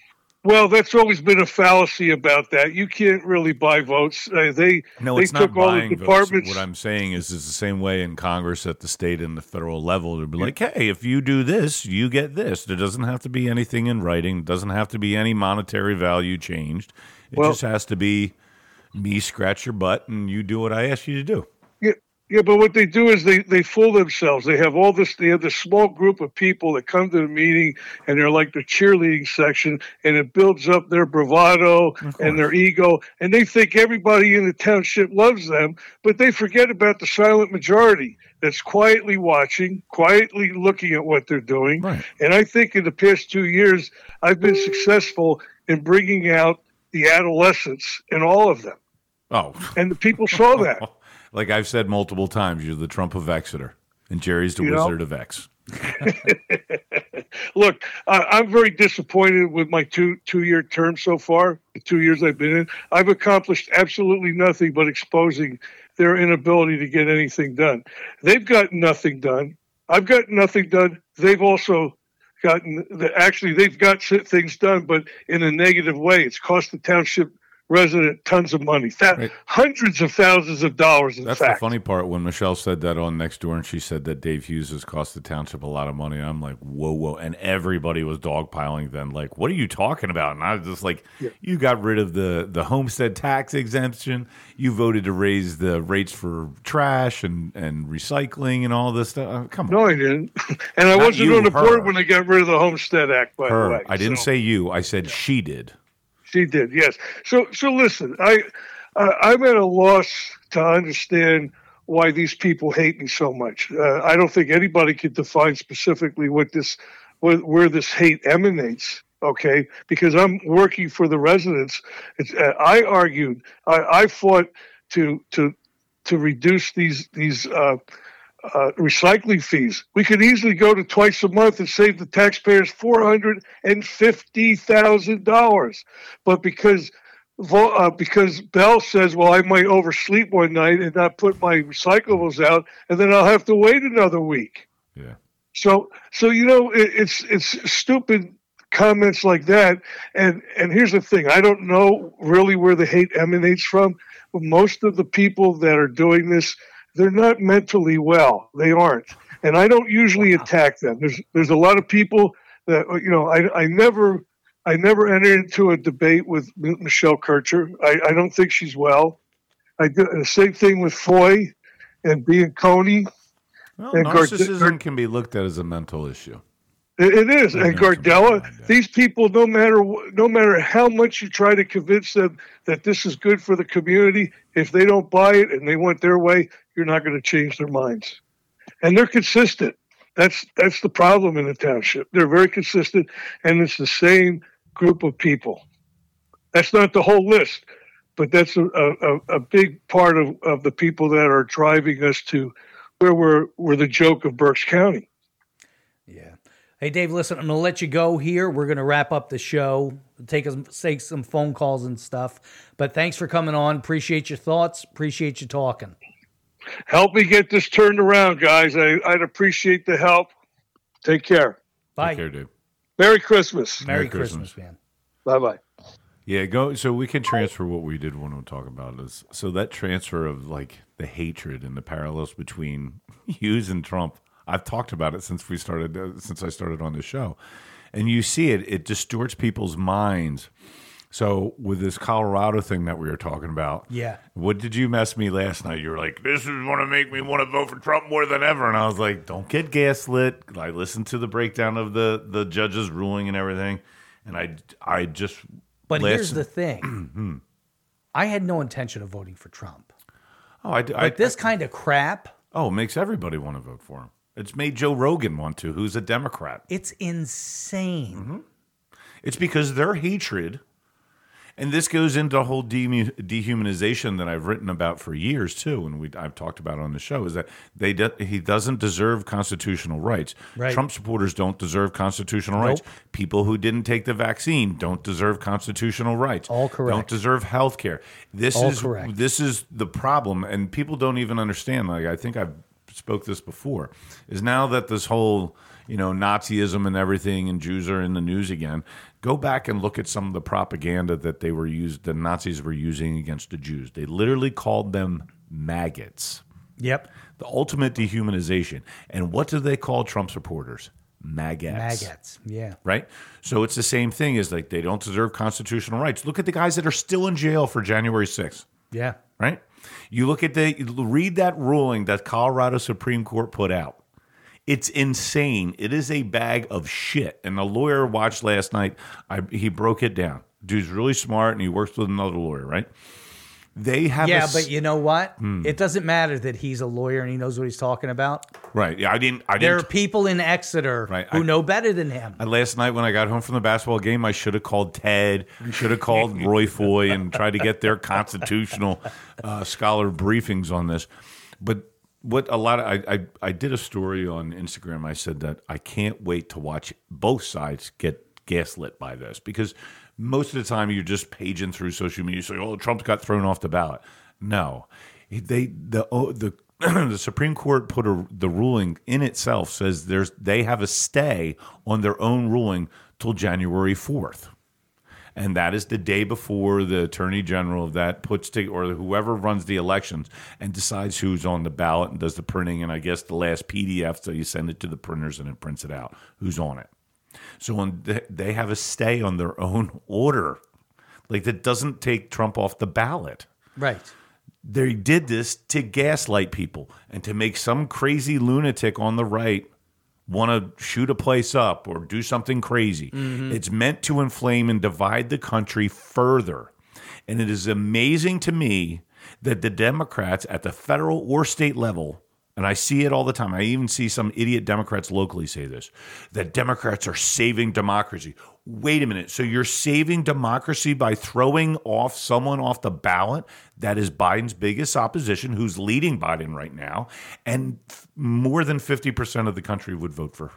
Well, that's always been a fallacy about that. You can't really buy votes. They it's took not buying all the departments. Votes. What I'm saying is it's the same way in Congress at the state and the federal level. They'll be like, hey, if you do this, you get this. There doesn't have to be anything in writing. Doesn't have to be any monetary value changed. It just has to be me scratch your butt and you do what I ask you to do. Yeah, but what they do is they fool themselves. They have this small group of people that come to the meeting and they're like the cheerleading section, and it builds up their bravado and their ego. And they think everybody in the township loves them, but they forget about the silent majority that's quietly watching, quietly looking at what they're doing. Right. And I think in the past 2 years, I've been successful in bringing out the adolescents in all of them. Oh, and the people saw that. Like I've said multiple times, you're the Trump of Exeter, and Jerry's the Wizard of X. Look, I'm very disappointed with my two-year term so far, the 2 years I've been in. I've accomplished absolutely nothing but exposing their inability to get anything done. They've gotten nothing done. I've gotten nothing done. They've also gotten – actually, they've got things done, but in a negative way. It's cost the township – resident tons of money, hundreds of thousands of dollars. That's the funny part. When Michelle said that on Next Door, and she said that Dave Hughes has cost the township a lot of money, and I'm like, whoa, and everybody was dogpiling then. Like, what are you talking about? And I was just like, You got rid of the homestead tax exemption. You voted to raise the rates for trash and recycling and all this stuff. Come on, no, I didn't. And I wasn't on the board when they got rid of the Homestead Act. By the way, I didn't say you. I said she did. She did, yes. So listen, I'm at a loss to understand why these people hate me so much. I don't think anybody could define specifically where this hate emanates. Okay, because I'm working for the residents. I argued, I fought to reduce these recycling fees. We could easily go to twice a month and save the taxpayers $450,000. But because Bell says, well, I might oversleep one night and not put my recyclables out, and then I'll have to wait another week. Yeah. So it's stupid comments like that. And here's the thing. I don't know really where the hate emanates from. But most of the people that are doing this, they're not mentally well. They aren't. And I don't usually attack them. There's a lot of people that, I never entered into a debate with Michelle Kircher. I don't think she's well. I do the same thing with Foy and B and Coney. Well, and narcissism can be looked at as a mental issue. It is. And Gardella, these people, no matter how much you try to convince them that this is good for the community, if they don't buy it and they want their way, you're not going to change their minds. And they're consistent. That's the problem in the township. They're very consistent, and it's the same group of people. That's not the whole list, but that's a big part of the people that are driving us to where we're the joke of Berks County. Yeah. Hey, Dave, listen, I'm going to let you go here. We're going to wrap up the show, take some phone calls and stuff. But thanks for coming on. Appreciate your thoughts. Appreciate you talking. Help me get this turned around, guys. I'd appreciate the help. Take care. Bye. Take care, Dave. Merry Christmas. Merry Christmas, man. Bye-bye. Yeah, go. So we can transfer what we did want to talk about is so that transfer of like the hatred and the parallels between Hughes and Trump. I've talked about it since I started on the show, and you see it distorts people's minds. So with this Colorado thing that we were talking about, yeah. What did you mess me last night? You were like, "This is going to make me want to vote for Trump more than ever," and I was like, "Don't get gaslit." I listened to the breakdown of the judge's ruling and everything, and I just. But here's the thing. I had no intention of voting for Trump. Oh, But this kind of crap. Oh, it makes everybody want to vote for him. It's made Joe Rogan want to, who's a Democrat. It's insane. Mm-hmm. It's because their hatred, and this goes into a whole dehumanization that I've written about for years, too, and I've talked about on the show, is that he doesn't deserve constitutional rights. Right. Trump supporters don't deserve constitutional rights. People who didn't take the vaccine don't deserve constitutional rights. All correct. Don't deserve health care. This is the problem, and people don't even understand. Like I think I've spoke this before, is now that this whole, Nazism and everything and Jews are in the news again, go back and look at some of the propaganda that the Nazis were using against the Jews. They literally called them maggots. Yep. The ultimate dehumanization. And what do they call Trump supporters? Maggots. Maggots, yeah. Right? So it's the same thing as like they don't deserve constitutional rights. Look at the guys that are still in jail for January 6th. Yeah. Right? You look at read that ruling that Colorado Supreme Court put out. It's insane. It is a bag of shit. And the lawyer watched last night. He broke it down. Dude's really smart, and he works with another lawyer, right? They have but you know what? It doesn't matter that he's a lawyer and he knows what he's talking about. Right. Yeah, there are people in Exeter who know better than him. Last night when I got home from the basketball game, I should have called Ted, should have called Roy Foy and tried to get their constitutional scholar briefings on this. But what I did a story on Instagram. I said that I can't wait to watch both sides get gaslit by this because most of the time, you're just paging through social media. You say, "Oh, Trump's got thrown off the ballot." No, the Supreme Court put the ruling in itself says they have a stay on their own ruling till January 4th, and that is the day before the Attorney General of that or whoever runs the elections and decides who's on the ballot and does the printing and I guess the last PDF. So you send it to the printers and it prints it out who's on it. So they have a stay on their own order. Like, that doesn't take Trump off the ballot. Right. They did this to gaslight people and to make some crazy lunatic on the right want to shoot a place up or do something crazy. Mm-hmm. It's meant to inflame and divide the country further. And it is amazing to me that the Democrats at the federal or state level, and I see it all the time. I even see some idiot Democrats locally say this, that Democrats are saving democracy. Wait a minute. So you're saving democracy by throwing off someone off the ballot that is Biden's biggest opposition, who's leading Biden right now, and more than 50% of the country would vote for her.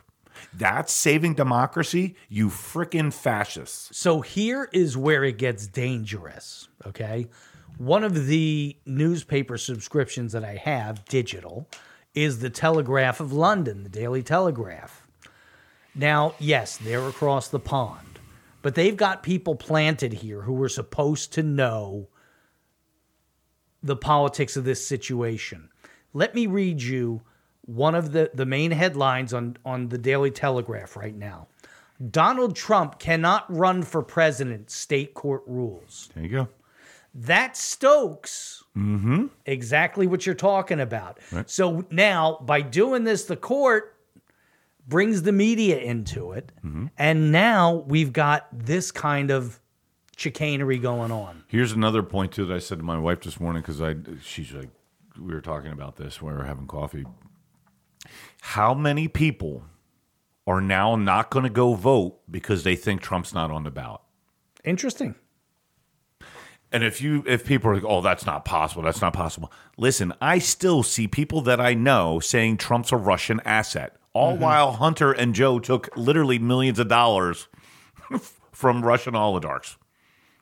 That's saving democracy, you frickin' fascists. So here is where it gets dangerous, okay? One of the newspaper subscriptions that I have, digital, is the Telegraph of London, the Daily Telegraph. Now, yes, they're across the pond, but they've got people planted here who are supposed to know the politics of this situation. Let me read you one of the main headlines on the Daily Telegraph right now. Donald Trump cannot run for president, state court rules. There you go. That stokes exactly what you're talking about. Right. So now, by doing this, the court brings the media into it, and now we've got this kind of chicanery going on. Here's another point, too, that I said to my wife this morning, because she's like, we were talking about this when we were having coffee. How many people are now not going to go vote because they think Trump's not on the ballot? Interesting. And if people are like, oh, that's not possible. Listen, I still see people that I know saying Trump's a Russian asset, all while Hunter and Joe took literally millions of dollars from Russian oligarchs,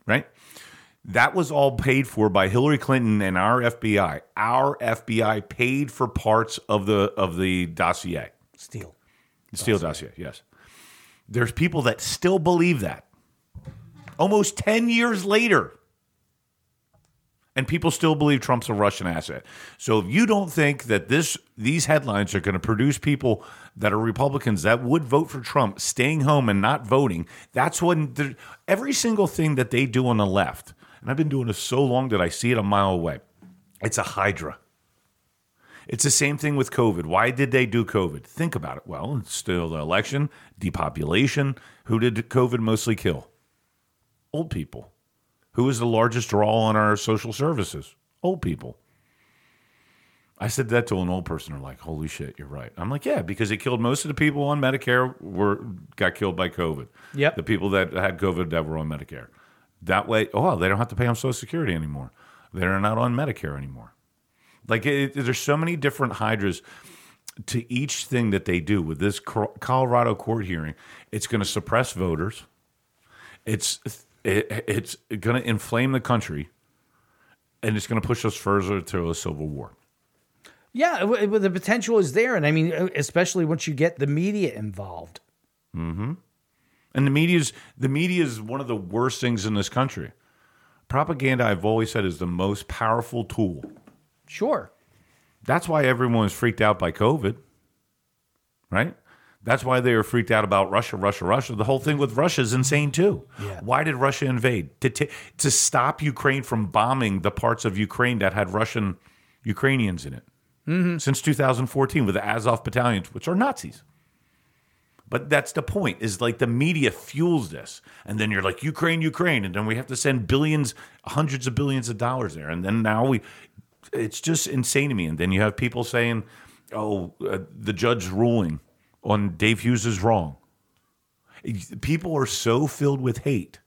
right? That was all paid for by Hillary Clinton and our FBI. Our FBI paid for parts of the dossier. Steele dossier, yes. There's people that still believe that. Almost 10 years later. And people still believe Trump's a Russian asset. So if you don't think that these headlines are going to produce people that are Republicans that would vote for Trump staying home and not voting, that's when every single thing that they do on the left, and I've been doing this so long that I see it a mile away, it's a hydra. It's the same thing with COVID. Why did they do COVID? Think about it. Well, it's still the election, depopulation. Who did COVID mostly kill? Old people. Who is the largest draw on our social services? Old people. I said that to an old person. They're like, holy shit, you're right. I'm like, yeah, because it killed most of the people on Medicare got killed by COVID. Yep. The people that had COVID that were on Medicare. That way, they don't have to pay on Social Security anymore. They're not on Medicare anymore. Like, there's so many different hydras to each thing that they do. With this Colorado court hearing, it's going to suppress voters. It's going to inflame the country, and it's going to push us further to a civil war. Yeah, the potential is there, and I mean, especially once you get the media involved. Mm-hmm. And the media is one of the worst things in this country. Propaganda, I've always said, is the most powerful tool. Sure. That's why everyone was freaked out by COVID, right? That's why they were freaked out about Russia. The whole thing with Russia is insane, too. Yeah. Why did Russia invade? To stop Ukraine from bombing the parts of Ukraine that had Russian Ukrainians in it. Mm-hmm. Since 2014 with the Azov battalions, which are Nazis. But that's the point, is like the media fuels this. And then you're like, Ukraine. And then we have to send billions, hundreds of billions of dollars there. And then now it's just insane to me. And then you have people saying, the judge's ruling on Dave Hughes is wrong. People are so filled with hate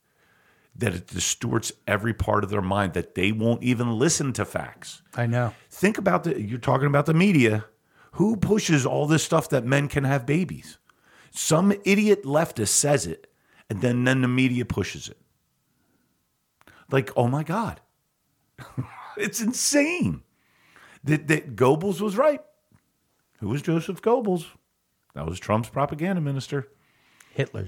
that it distorts every part of their mind that they won't even listen to facts. I know. Think about you're talking about the media. Who pushes all this stuff that men can have babies? Some idiot leftist says it, and then the media pushes it. Like, oh my God. It's insane. That Goebbels was right. Who was Joseph Goebbels? That was Trump's propaganda minister. Hitler,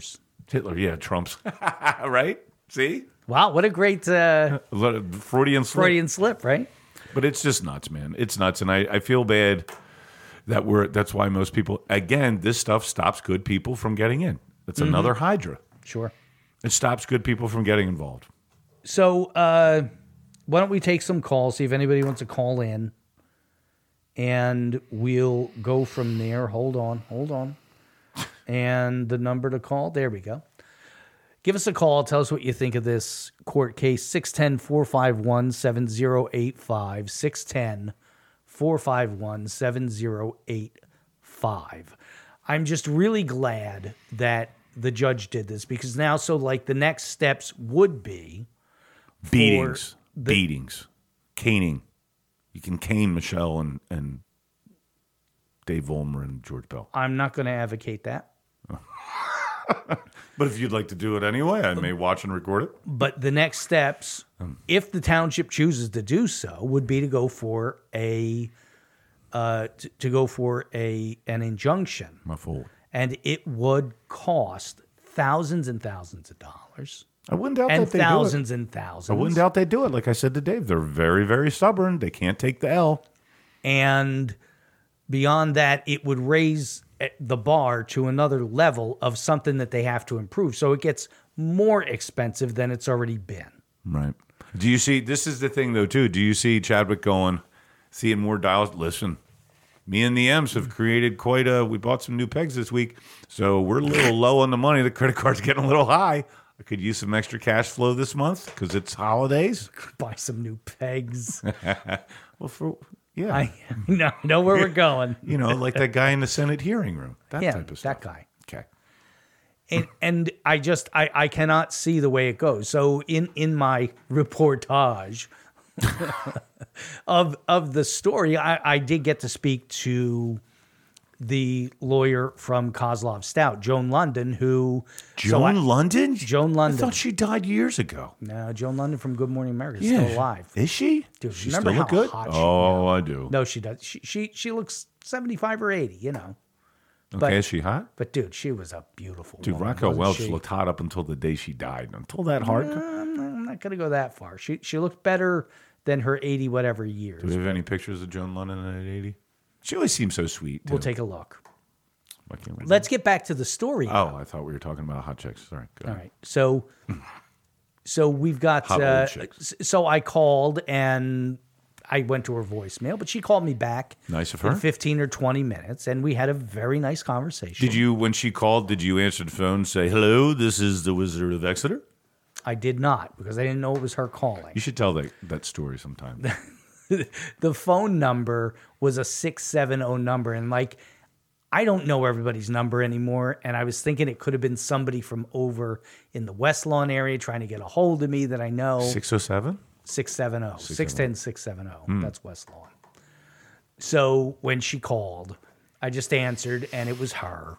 yeah, Trump's. Right? See? Wow, what a great... Freudian slip, right? But it's just nuts, man. It's nuts, and I feel bad that that's why most people... Again, this stuff stops good people from getting in. That's another hydra. Sure. It stops good people from getting involved. So why don't we take some calls, see if anybody wants to call in. And we'll go from there. Hold on. And the number to call, there we go. Give us a call. Tell us what you think of this court case. 610-451-7085. 610-451-7085. I'm just really glad that the judge did this because now, the next steps would be... Beatings. Caning. You can cane Michelle and Dave Vollmer and George Bell. I'm not going to advocate that. But if you'd like to do it anyway, I may watch and record it. But the next steps, if the township chooses to do so, would be to go for an injunction. My fault. And it would cost thousands and thousands of dollars. I wouldn't doubt that they do it. I wouldn't doubt they do it. Like I said to Dave, they're very, very stubborn. They can't take the L. And beyond that, it would raise the bar to another level of something that they have to improve. So it gets more expensive than it's already been. Right. Do you see, this is the thing though too, do you see Chadwick going, seeing more dials? Listen, me and the M's have created we bought some new pegs this week, so we're a little low on the money. The credit card's getting a little high. I could use some extra cash flow this month because it's holidays. Buy some new pegs. Well, for Yeah. I know where we're going. You know, like that guy in the Senate hearing room. That type of stuff. That guy. Okay. And I cannot see the way it goes. So in my reportage of the story, I did get to speak to the lawyer from Kozlov Stout, Joan London, who... Joan London? Joan London. I thought she died years ago. No, Joan London from Good Morning America is still alive. Is she? Dude, she remember still how good? Hot she Oh, I do. No, she does. She looks 75 or 80, you know. Okay, but, is she hot? But, dude, she was a beautiful woman. Raquel Welch looked hot up until the day she died. Until that heart... No, I'm not going to go that far. She looked better than her 80-whatever years. Do we have any pictures of Joan London at 80? She always seems so sweet, too. We'll take a look. Let's get back to the story. Oh, I thought we were talking about hot chicks. Sorry. All right. So we've got... Hot old chicks. So I called, and I went to her voicemail, but she called me back. Nice of her. In 15 or 20 minutes, and we had a very nice conversation. Did you, when she called, did you answer the phone and say, hello, this is the Wizard of Exeter? I did not, because I didn't know it was her calling. You should tell that story sometime. The phone number was a 670 number, and I don't know everybody's number anymore, and I was thinking it could have been somebody from over in the West Lawn area trying to get a hold of me that I know. 607? 670. 610, 670. That's West Lawn. So when she called, I just answered, and it was her.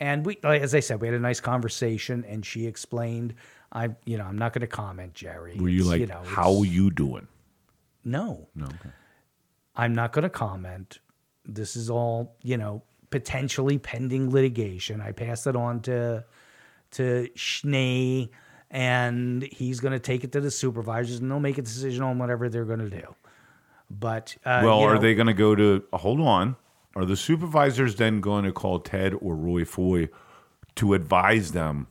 And we, as I said, we had a nice conversation, and she explained, I'm not going to comment, Jerry. Were you how are you doing? No. Okay. I'm not going to comment. This is all, potentially pending litigation. I pass it on to Schnee, and he's going to take it to the supervisors, and they'll make a decision on whatever they're going to do. But are they going to go to? Hold on. Are the supervisors then going to call Ted or Roy Foy to advise them?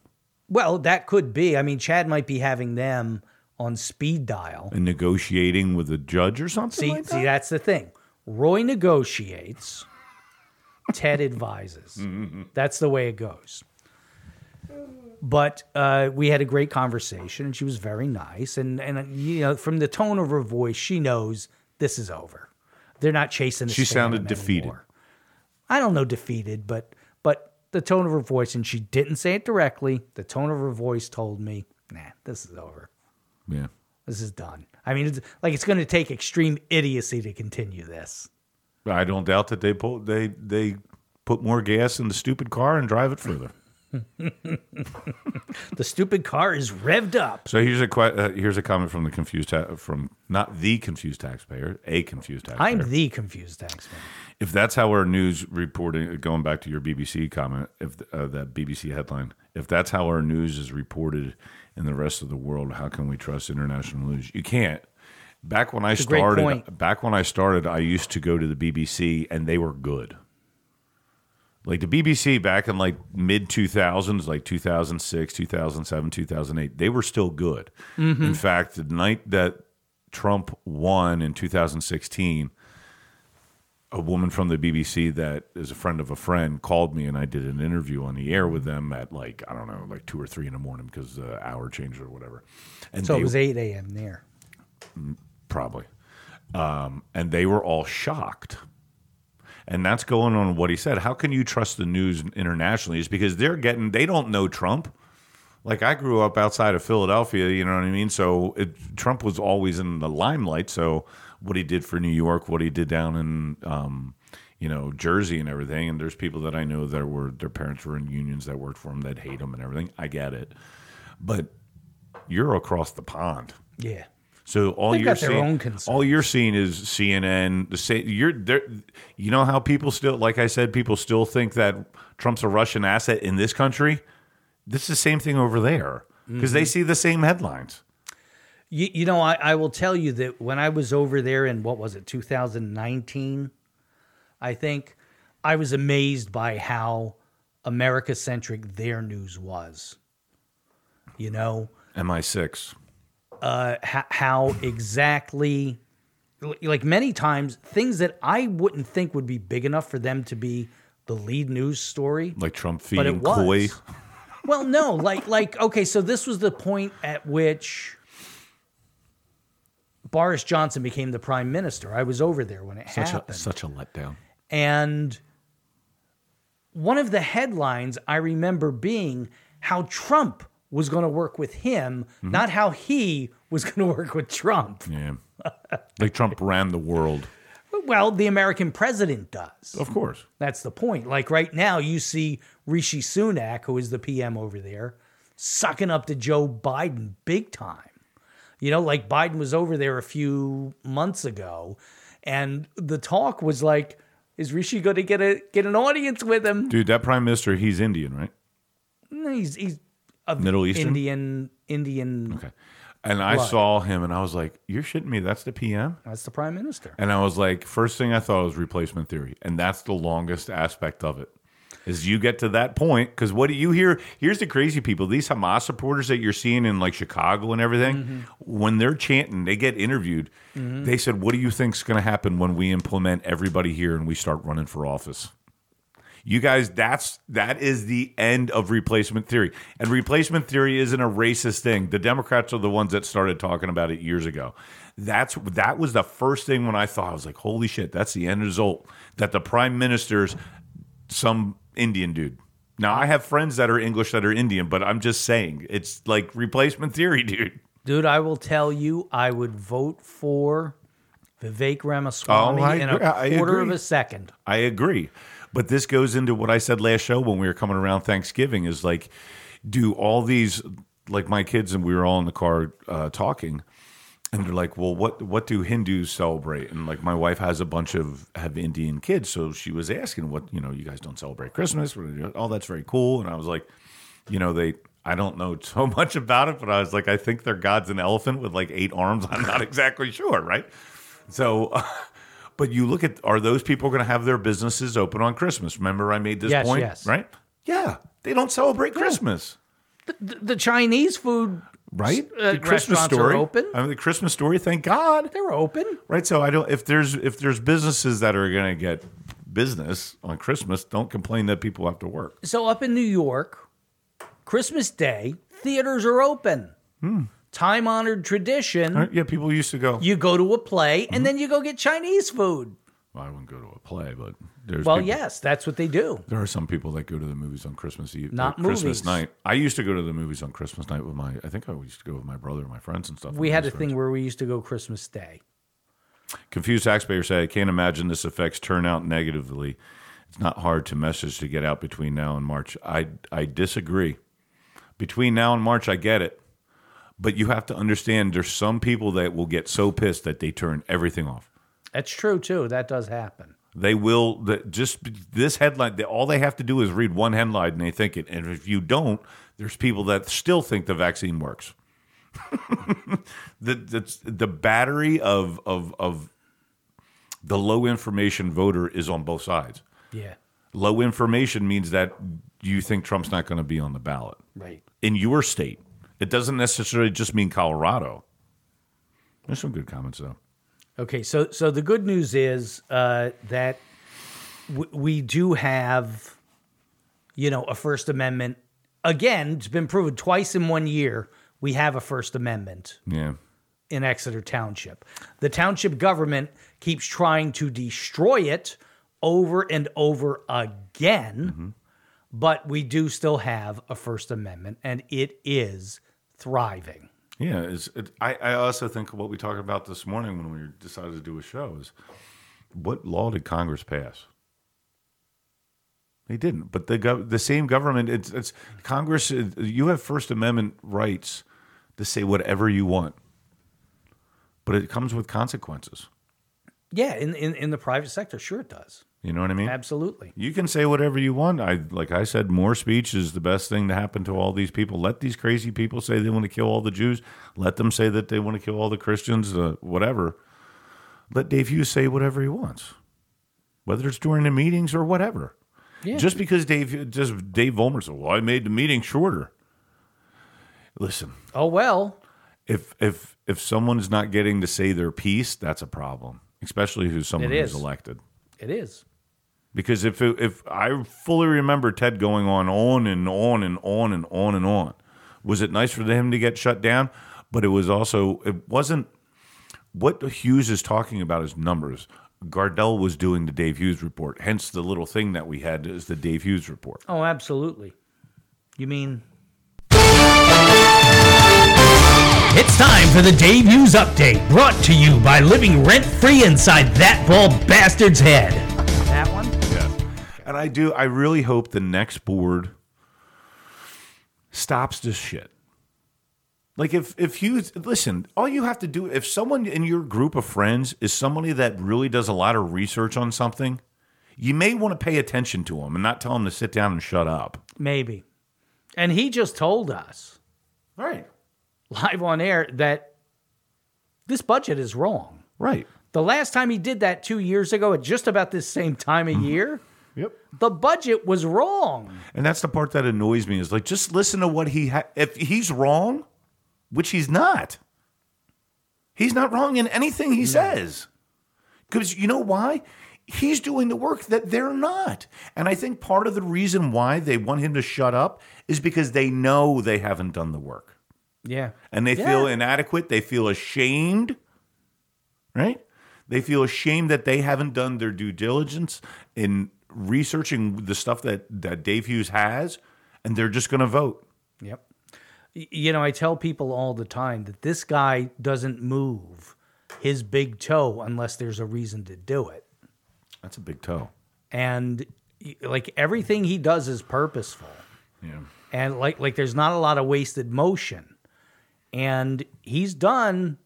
Well, that could be. Chad might be having them on speed dial. And negotiating with a judge or something like that? See, that's the thing. Roy negotiates, Ted advises. Mm-hmm. That's the way it goes. But we had a great conversation, and she was very nice. And from the tone of her voice, she knows this is over. They're not chasing the She sounded defeated. Anymore. I don't know defeated, but the tone of her voice, and she didn't say it directly, the tone of her voice told me, this is over. Yeah, this is done. It's going to take extreme idiocy to continue this. I don't doubt that they put more gas in the stupid car and drive it further. The stupid car is revved up. So here's a comment from a confused taxpayer. I'm the confused taxpayer. If that's how our news reporting, going back to your BBC comment, if that BBC headline, if that's how our news is reported in the rest of the world, how can we trust international news? You can't. Back when I started, I used to go to the BBC, and they were good. Like the BBC back in mid 2000s, 2006, 2007, 2008, they were still good. Mm-hmm. In fact, the night that Trump won in 2016, a woman from the BBC that is a friend of a friend called me, and I did an interview on the air with them at 2 or 3 in the morning because the hour changed or whatever. And so it was 8 a.m. there. Probably. And they were all shocked. And that's going on what he said. How can you trust the news internationally? Is because they don't know Trump. I grew up outside of Philadelphia, you know what I mean? So Trump was always in the limelight. So what he did for New York, what he did down in, Jersey and everything. And there's people that I know that their parents were in unions that worked for him that hate him and everything. I get it. But you're across the pond. Yeah. So all you're seeing is CNN. You know how people still, like I said, people still think that Trump's a Russian asset in this country. This is the same thing over there because they see the same headlines. I will tell you that when I was over there in 2019, I think I was amazed by how America-centric their news was. MI6. How exactly, many times, things that I wouldn't think would be big enough for them to be the lead news story. Like Trump feeding koi. Well, no, okay, so this was the point at which Boris Johnson became the prime minister. I was over there when it happened. Such a letdown. And one of the headlines I remember being how Trump was going to work with him, not how he was going to work with Trump. Yeah, like Trump ran the world. Well, the American president does. Of course. That's the point. Like right now, you see Rishi Sunak, who is the PM over there, sucking up to Joe Biden big time. You know, like Biden was over there a few months ago, and the talk was like, is Rishi going to get an audience with him? Dude, that prime minister, he's Indian, right? He's of Middle Eastern? Indian. Okay. And I saw him, and I was like, you're shitting me. That's the PM? That's the prime minister. And I was like, first thing I thought was replacement theory. And that's the longest aspect of it, is you get to that point. Because what do you hear? Here's the crazy people. These Hamas supporters that you're seeing in like Chicago and everything, when they're chanting, they get interviewed. They said, what do you think's going to happen when we implement everybody here and we start running for office? You guys, that is the end of replacement theory. And replacement theory isn't a racist thing. The Democrats are the ones that started talking about it years ago. That was the first thing when I thought, I was like, holy shit, that's the end result. That the prime minister's some Indian dude. Now, I have friends that are English that are Indian, but I'm just saying, it's like replacement theory, dude. Dude, I will tell you, I would vote for Vivek Ramaswamy in a quarter of a second. I agree. But this goes into what I said last show when we were coming around Thanksgiving is like, do all these, like my kids and we were all in the car talking, and they're like, well, what do Hindus celebrate? And like my wife has a bunch of Indian kids, so she was asking what, you know, you guys don't celebrate Christmas. Oh, that's very cool. And I was like, you know, I don't know so much about it, but I was like, I think their god's an elephant with like 8 arms. I'm not exactly sure, right? So... But you look at, are those people going to have their businesses open on Christmas? Remember I made this point? Yes. Right? Yeah. They don't celebrate Christmas. The Chinese food right? The Christmas story. Are open. I mean, the Christmas story, thank God. They're open. Right? So I don't. If there's businesses that are going to get business on Christmas, don't complain that people have to work. So up in New York, Christmas Day, theaters are open. Time-honored tradition. Yeah, people used to go. You go to a play, and then you go get Chinese food. Well, I wouldn't go to a play, but there's people. Yes, that's what they do. There are some people that go to the movies on Christmas Eve. Not movies. Christmas night. I used to go to the movies on Christmas night with I think I used to go with my brother and my friends and stuff. We had a thing where we used to go Christmas Day. Confused taxpayers say, I can't imagine this affects turnout negatively. It's not hard to message to get out between now and March. I disagree. Between now and March, I get it. But you have to understand there's some people that will get so pissed that they turn everything off. That's true, too. That does happen. They will. Just this headline, all they have to do is read one headline and they think it. And if you don't, there's people that still think the vaccine works. The battery of the low information voter is on both sides. Yeah. Low information means that you think Trump's not going to be on the ballot. Right. In your state. It doesn't necessarily just mean Colorado. There's some good comments, though. Okay, so the good news is that we do have, you know, a First Amendment. Again, it's been proven twice in 1 year we have a First Amendment in Exeter Township. The township government keeps trying to destroy it over and over again, but we do still have a First Amendment, and it is thriving. Yeah, I also think what we talked about this morning when we decided to do a show is, what law did Congress pass? They didn't, but the same government, it's Congress, you have First Amendment rights to say whatever you want, but it comes with consequences. Yeah, in the private sector, sure it does. You know what I mean? Absolutely. You can say whatever you want. Like I said, more speech is the best thing to happen to all these people. Let these crazy people say they want to kill all the Jews. Let them say that they want to kill all the Christians, whatever. Let Dave Hughes say whatever he wants, whether it's during the meetings or whatever. Yeah. Just because Dave Vollmer said, well, I made the meeting shorter. Listen. Oh, well. If someone is not getting to say their piece, that's a problem, especially who's elected. It is. Because if I fully remember Ted going on and on and on and on and on, was it nice for him to get shut down? But it wasn't What Hughes is talking about is numbers. Gardell was doing the Dave Hughes report, hence the little thing that we had is the Dave Hughes report. Oh, absolutely. You mean... It's time for the Dave Hughes Update, brought to you by living rent-free inside that bald bastard's head. That one? Yeah. And I really hope the next board stops this shit. Like, if Hughes, listen, all you have to do, if someone in your group of friends is somebody that really does a lot of research on something, you may want to pay attention to him and not tell him to sit down and shut up. Maybe. And he just told us. Right. Live on air that this budget is wrong. Right. The last time he did that 2 years ago at just about this same time of year, yep, the budget was wrong. And that's the part that annoys me is like, just listen to what he if he's wrong, which he's not wrong in anything he says. Because you know why? He's doing the work that they're not. And I think part of the reason why they want him to shut up is because they know they haven't done the work. Yeah. And they feel inadequate. They feel ashamed, right? They feel ashamed that they haven't done their due diligence in researching the stuff that Dave Hughes has, and they're just going to vote. Yep. You know, I tell people all the time that this guy doesn't move his big toe unless there's a reason to do it. That's a big toe. And, like, everything he does is purposeful. Yeah. And, like there's not a lot of wasted motion. And he's done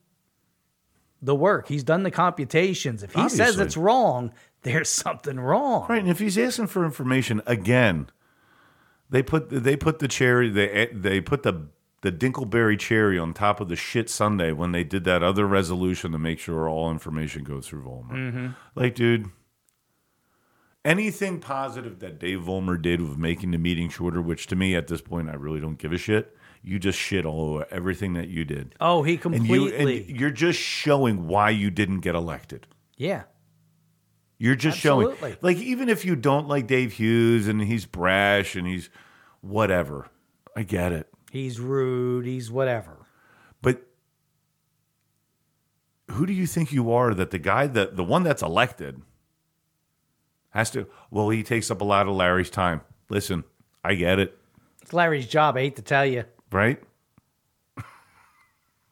the work. He's done the computations. If he says it's wrong, there's something wrong. Right, and if he's asking for information again, they put the cherry, they put the Dinkleberry cherry on top of the shit Sunday when they did that other resolution to make sure all information goes through Vollmer. Mm-hmm. Like, dude, anything positive that Dave Vollmer did with making the meeting shorter, which to me at this point I really don't give a shit. You just shit all over everything that you did. Oh, he completely... And you're just showing why you didn't get elected. Yeah. You're just showing... Like, even if you don't like Dave Hughes and he's brash and he's whatever, I get it. He's rude, he's whatever. But who do you think you are that the guy, the one that's elected has to... Well, he takes up a lot of Larry's time. Listen, I get it. It's Larry's job, I hate to tell you. Right?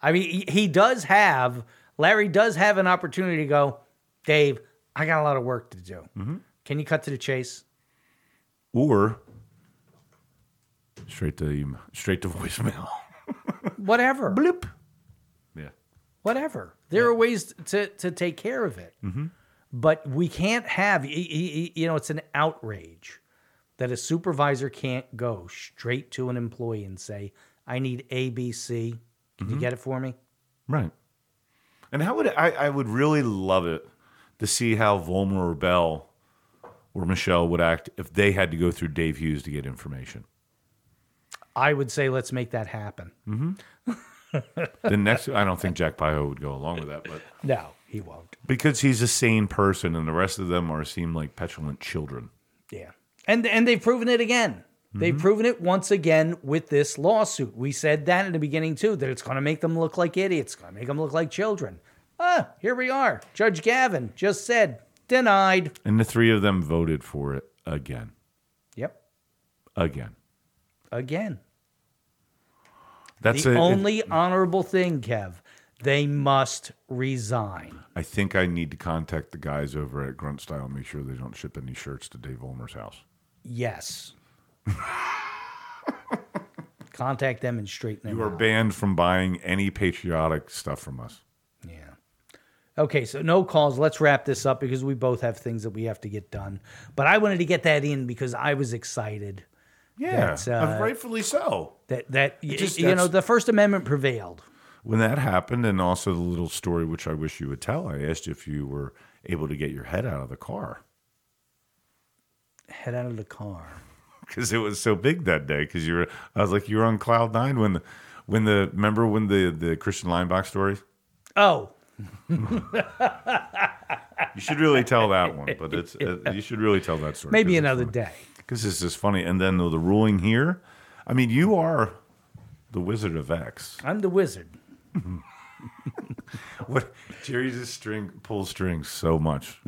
I mean, Larry does have an opportunity to go, Dave, I got a lot of work to do. Mm-hmm. Can you cut to the chase? Or straight to voicemail. Whatever. Bloop. Yeah. Whatever. There are ways to take care of it. Mm-hmm. But we can't have, you know, it's an outrage that a supervisor can't go straight to an employee and say, I need ABC. Can you get it for me? Right. And how would I would really love it to see how Vollmer or Bell or Michelle would act if they had to go through Dave Hughes to get information. I would say let's make that happen. Mm-hmm. I don't think Jack Pio would go along with that, but no, he won't. Because he's a sane person and the rest of them seem like petulant children. Yeah. And they've proven it again. They've proven it once again with this lawsuit. We said that in the beginning, too, that it's going to make them look like idiots. It's going to make them look like children. Ah, here we are. Judge Gavin just said, denied. And the three of them voted for it again. Yep. Again. That's the only honorable thing, Kev. They must resign. I think I need to contact the guys over at Grunt Style and make sure they don't ship any shirts to Dave Vollmer's house. Yes. Contact them and straighten them out. You are banned from buying any patriotic stuff from us. Yeah. Okay, so no calls. Let's wrap this up because we both have things that we have to get done. But I wanted to get that in because I was excited. Yeah, that, rightfully so. That the First Amendment prevailed. When that happened, and also the little story which I wish you would tell, I asked if you were able to get your head out of the car. Head out of the car. Because it was so big that day. Because I was like, you were on cloud nine when the Christian Leinbach story? Oh. You should really tell that one, but it's you should really tell that story. Maybe another day. Because this is funny. And then the ruling here, I mean, you are the Wizard of X. I'm the wizard. What Jerry's a string pulls strings so much,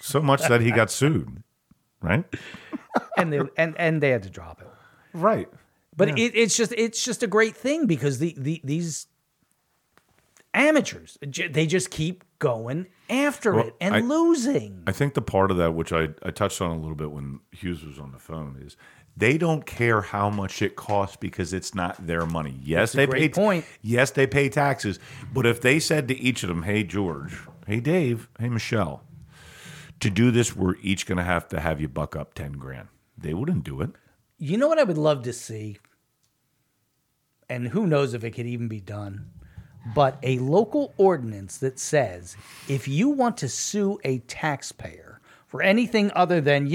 so much that he got sued, right? and they had to drop it, right? But yeah. it's just a great thing because these amateurs, they just keep going after losing. I think the part of that which I touched on a little bit when Hughes was on the phone is. They don't care how much it costs because it's not their money. Yes, they pay taxes. But if they said to each of them, hey, George, hey, Dave, hey, Michelle, to do this, we're each going to have you buck up 10 grand. They wouldn't do it. You know what I would love to see? And who knows if it could even be done. But a local ordinance that says if you want to sue a taxpayer for anything other than,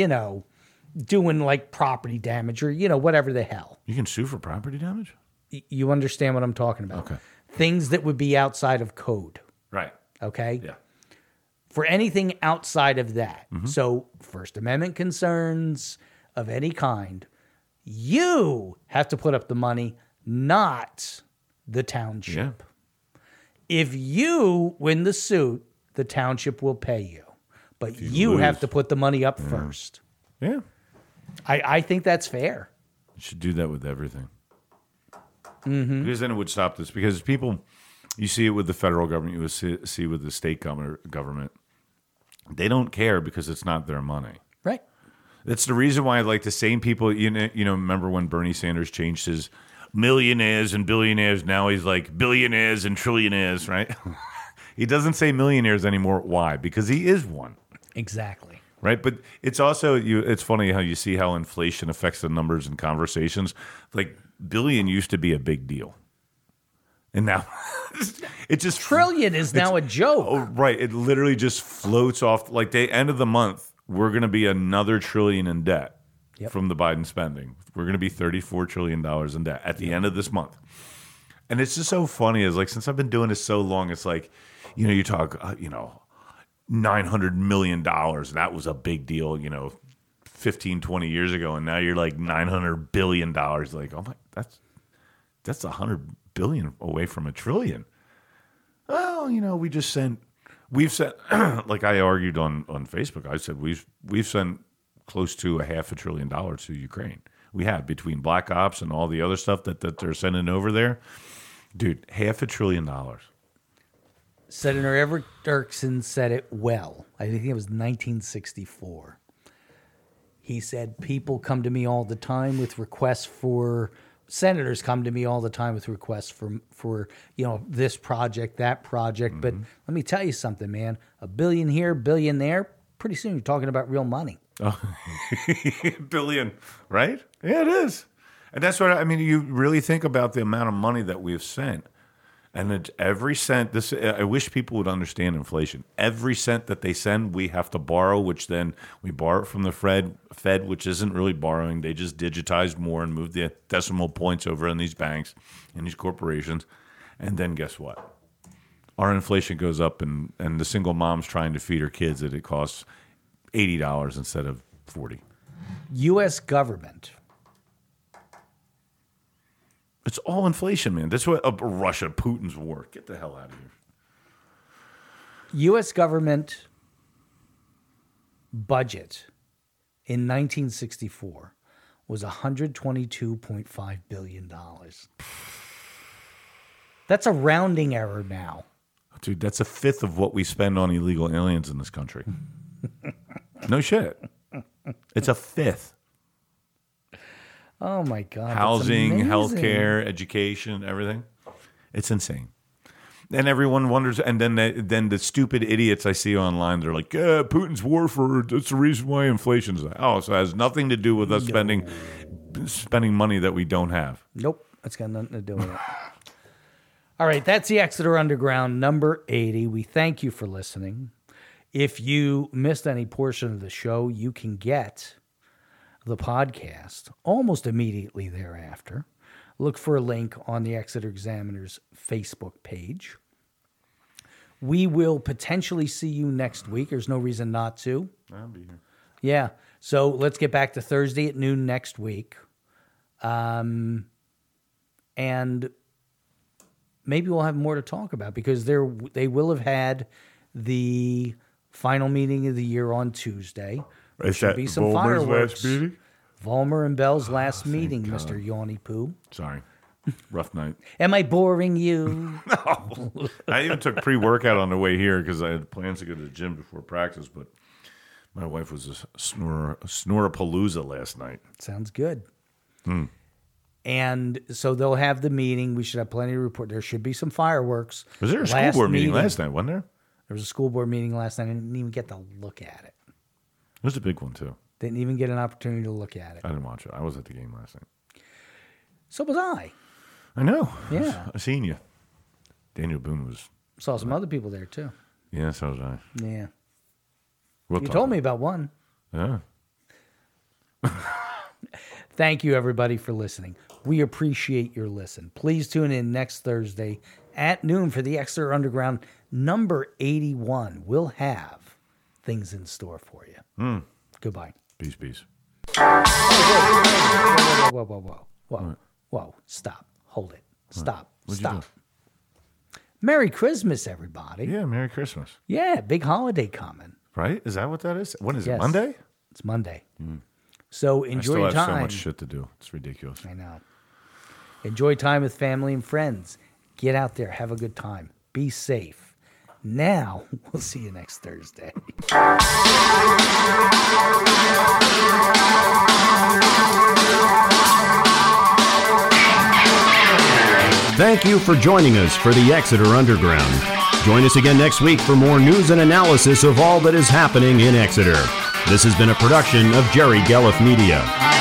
doing like property damage or, whatever the hell. You can sue for property damage? You understand what I'm talking about. Okay. Things that would be outside of code. Right. Okay? Yeah. For anything outside of that. Mm-hmm. So First Amendment concerns of any kind, you have to put up the money, not the township. Yeah. If you win the suit, the township will pay you. But you have to put the money up first. Yeah. I think that's fair. You should do that with everything. Mm-hmm. Because then it would stop this. Because people, you see it with the federal government, you see with the state government. They don't care because it's not their money. Right. That's the reason why, like, the same people, remember when Bernie Sanders changed his millionaires and billionaires, now he's like billionaires and trillionaires, right? He doesn't say millionaires anymore. Why? Because he is one. Exactly. Right, but it's also it's funny how you see how inflation affects the numbers and conversations. Like billion used to be a big deal, and now it just trillion is now a joke. Oh, right, it literally just floats off. Like the end of the month, we're going to be another trillion in debt from the Biden spending. We're going to be $34 trillion in debt at the end of this month, and it's just so funny. Is like since I've been doing this so long, it's like you talk $900 million. That was a big deal, 15, 20 years ago. And now you're like $900 billion. Like, oh my, that's $100 billion away from a trillion. Well, we've sent, like I argued on Facebook, I said, we've sent close to $500 billion to Ukraine. We have between black ops and all the other stuff that they're sending over there. Dude, $500 billion. Senator Everett Dirksen said it well. I think it was 1964. He said, senators come to me all the time with requests for this project, that project. Mm-hmm. But let me tell you something, man. A billion here, billion there. Pretty soon you're talking about real money. Oh. Billion, right? Yeah, it is. And that's what you really think about the amount of money that we've sent. And it's every cent, I wish people would understand inflation. Every cent that they send, we have to borrow, which then we borrow from the Fed, which isn't really borrowing. They just digitized more and moved the decimal points over in these banks and these corporations. And then guess what? Our inflation goes up, and the single mom's trying to feed her kids that it costs $80 instead of $40. U.S. government. It's all inflation, man. That's what Russia, Putin's war. Get the hell out of here. U.S. government budget in 1964 was $122.5 billion. That's a rounding error now. Dude, that's a fifth of what we spend on illegal aliens in this country. No shit. It's a fifth. Oh, my God. Housing, healthcare, education, everything. It's insane. And everyone wonders. And then the stupid idiots I see online, they're like, yeah, Putin's war that's the reason why inflation's like. Oh, so it has nothing to do with us spending money that we don't have. Nope. It's got nothing to do with it. All right. That's the Exeter Underground, number 80. We thank you for listening. If you missed any portion of the show, you can get the podcast almost immediately thereafter. Look for a link on the Exeter Examiner's Facebook page. We will potentially see you next week. There's no reason not to. I'll be here. Yeah. So let's get back to Thursday at noon next week. And maybe we'll have more to talk about, because they will have had the final meeting of the year on Tuesday. There is should be some Vollmer's fireworks. Last meeting? Vollmer and Bell's last meeting, God. Mr. Yawny Poo. Sorry. Rough night. Am I boring you? No. I even took pre-workout on the way here because I had plans to go to the gym before practice, but my wife was a snorapalooza last night. Sounds good. Mm. And so they'll have the meeting. We should have plenty to report. There should be some fireworks. Was there a school board meeting last night, wasn't there? There was a school board meeting last night. I didn't even get to look at it. It was a big one, too. Didn't even get an opportunity to look at it. I didn't watch it. I was at the game last night. So was I. I know. Yeah. I seen you. Daniel Boone was... Saw some other people there, too. Yeah, so was I. Yeah. You told me about one. Yeah. Thank you, everybody, for listening. We appreciate your listen. Please tune in next Thursday at noon for the Exeter Underground number 81. We'll have things in store for you. Mm. Goodbye. Peace, peace. Whoa, whoa, whoa, whoa, whoa, right. Whoa. Stop. Hold it. Stop. Right. Stop. Merry Christmas, everybody. Yeah, Merry Christmas. Yeah, big holiday coming. Right? Is that what that is? When is it? Monday? It's Monday. Mm. So enjoy your time. I still have so much shit to do. It's ridiculous. I know. Enjoy time with family and friends. Get out there. Have a good time. Be safe. Now, we'll see you next Thursday. Thank you for joining us for the Exeter Underground. Join us again next week for more news and analysis of all that is happening in Exeter. This has been a production of Jerry Gelliff Media.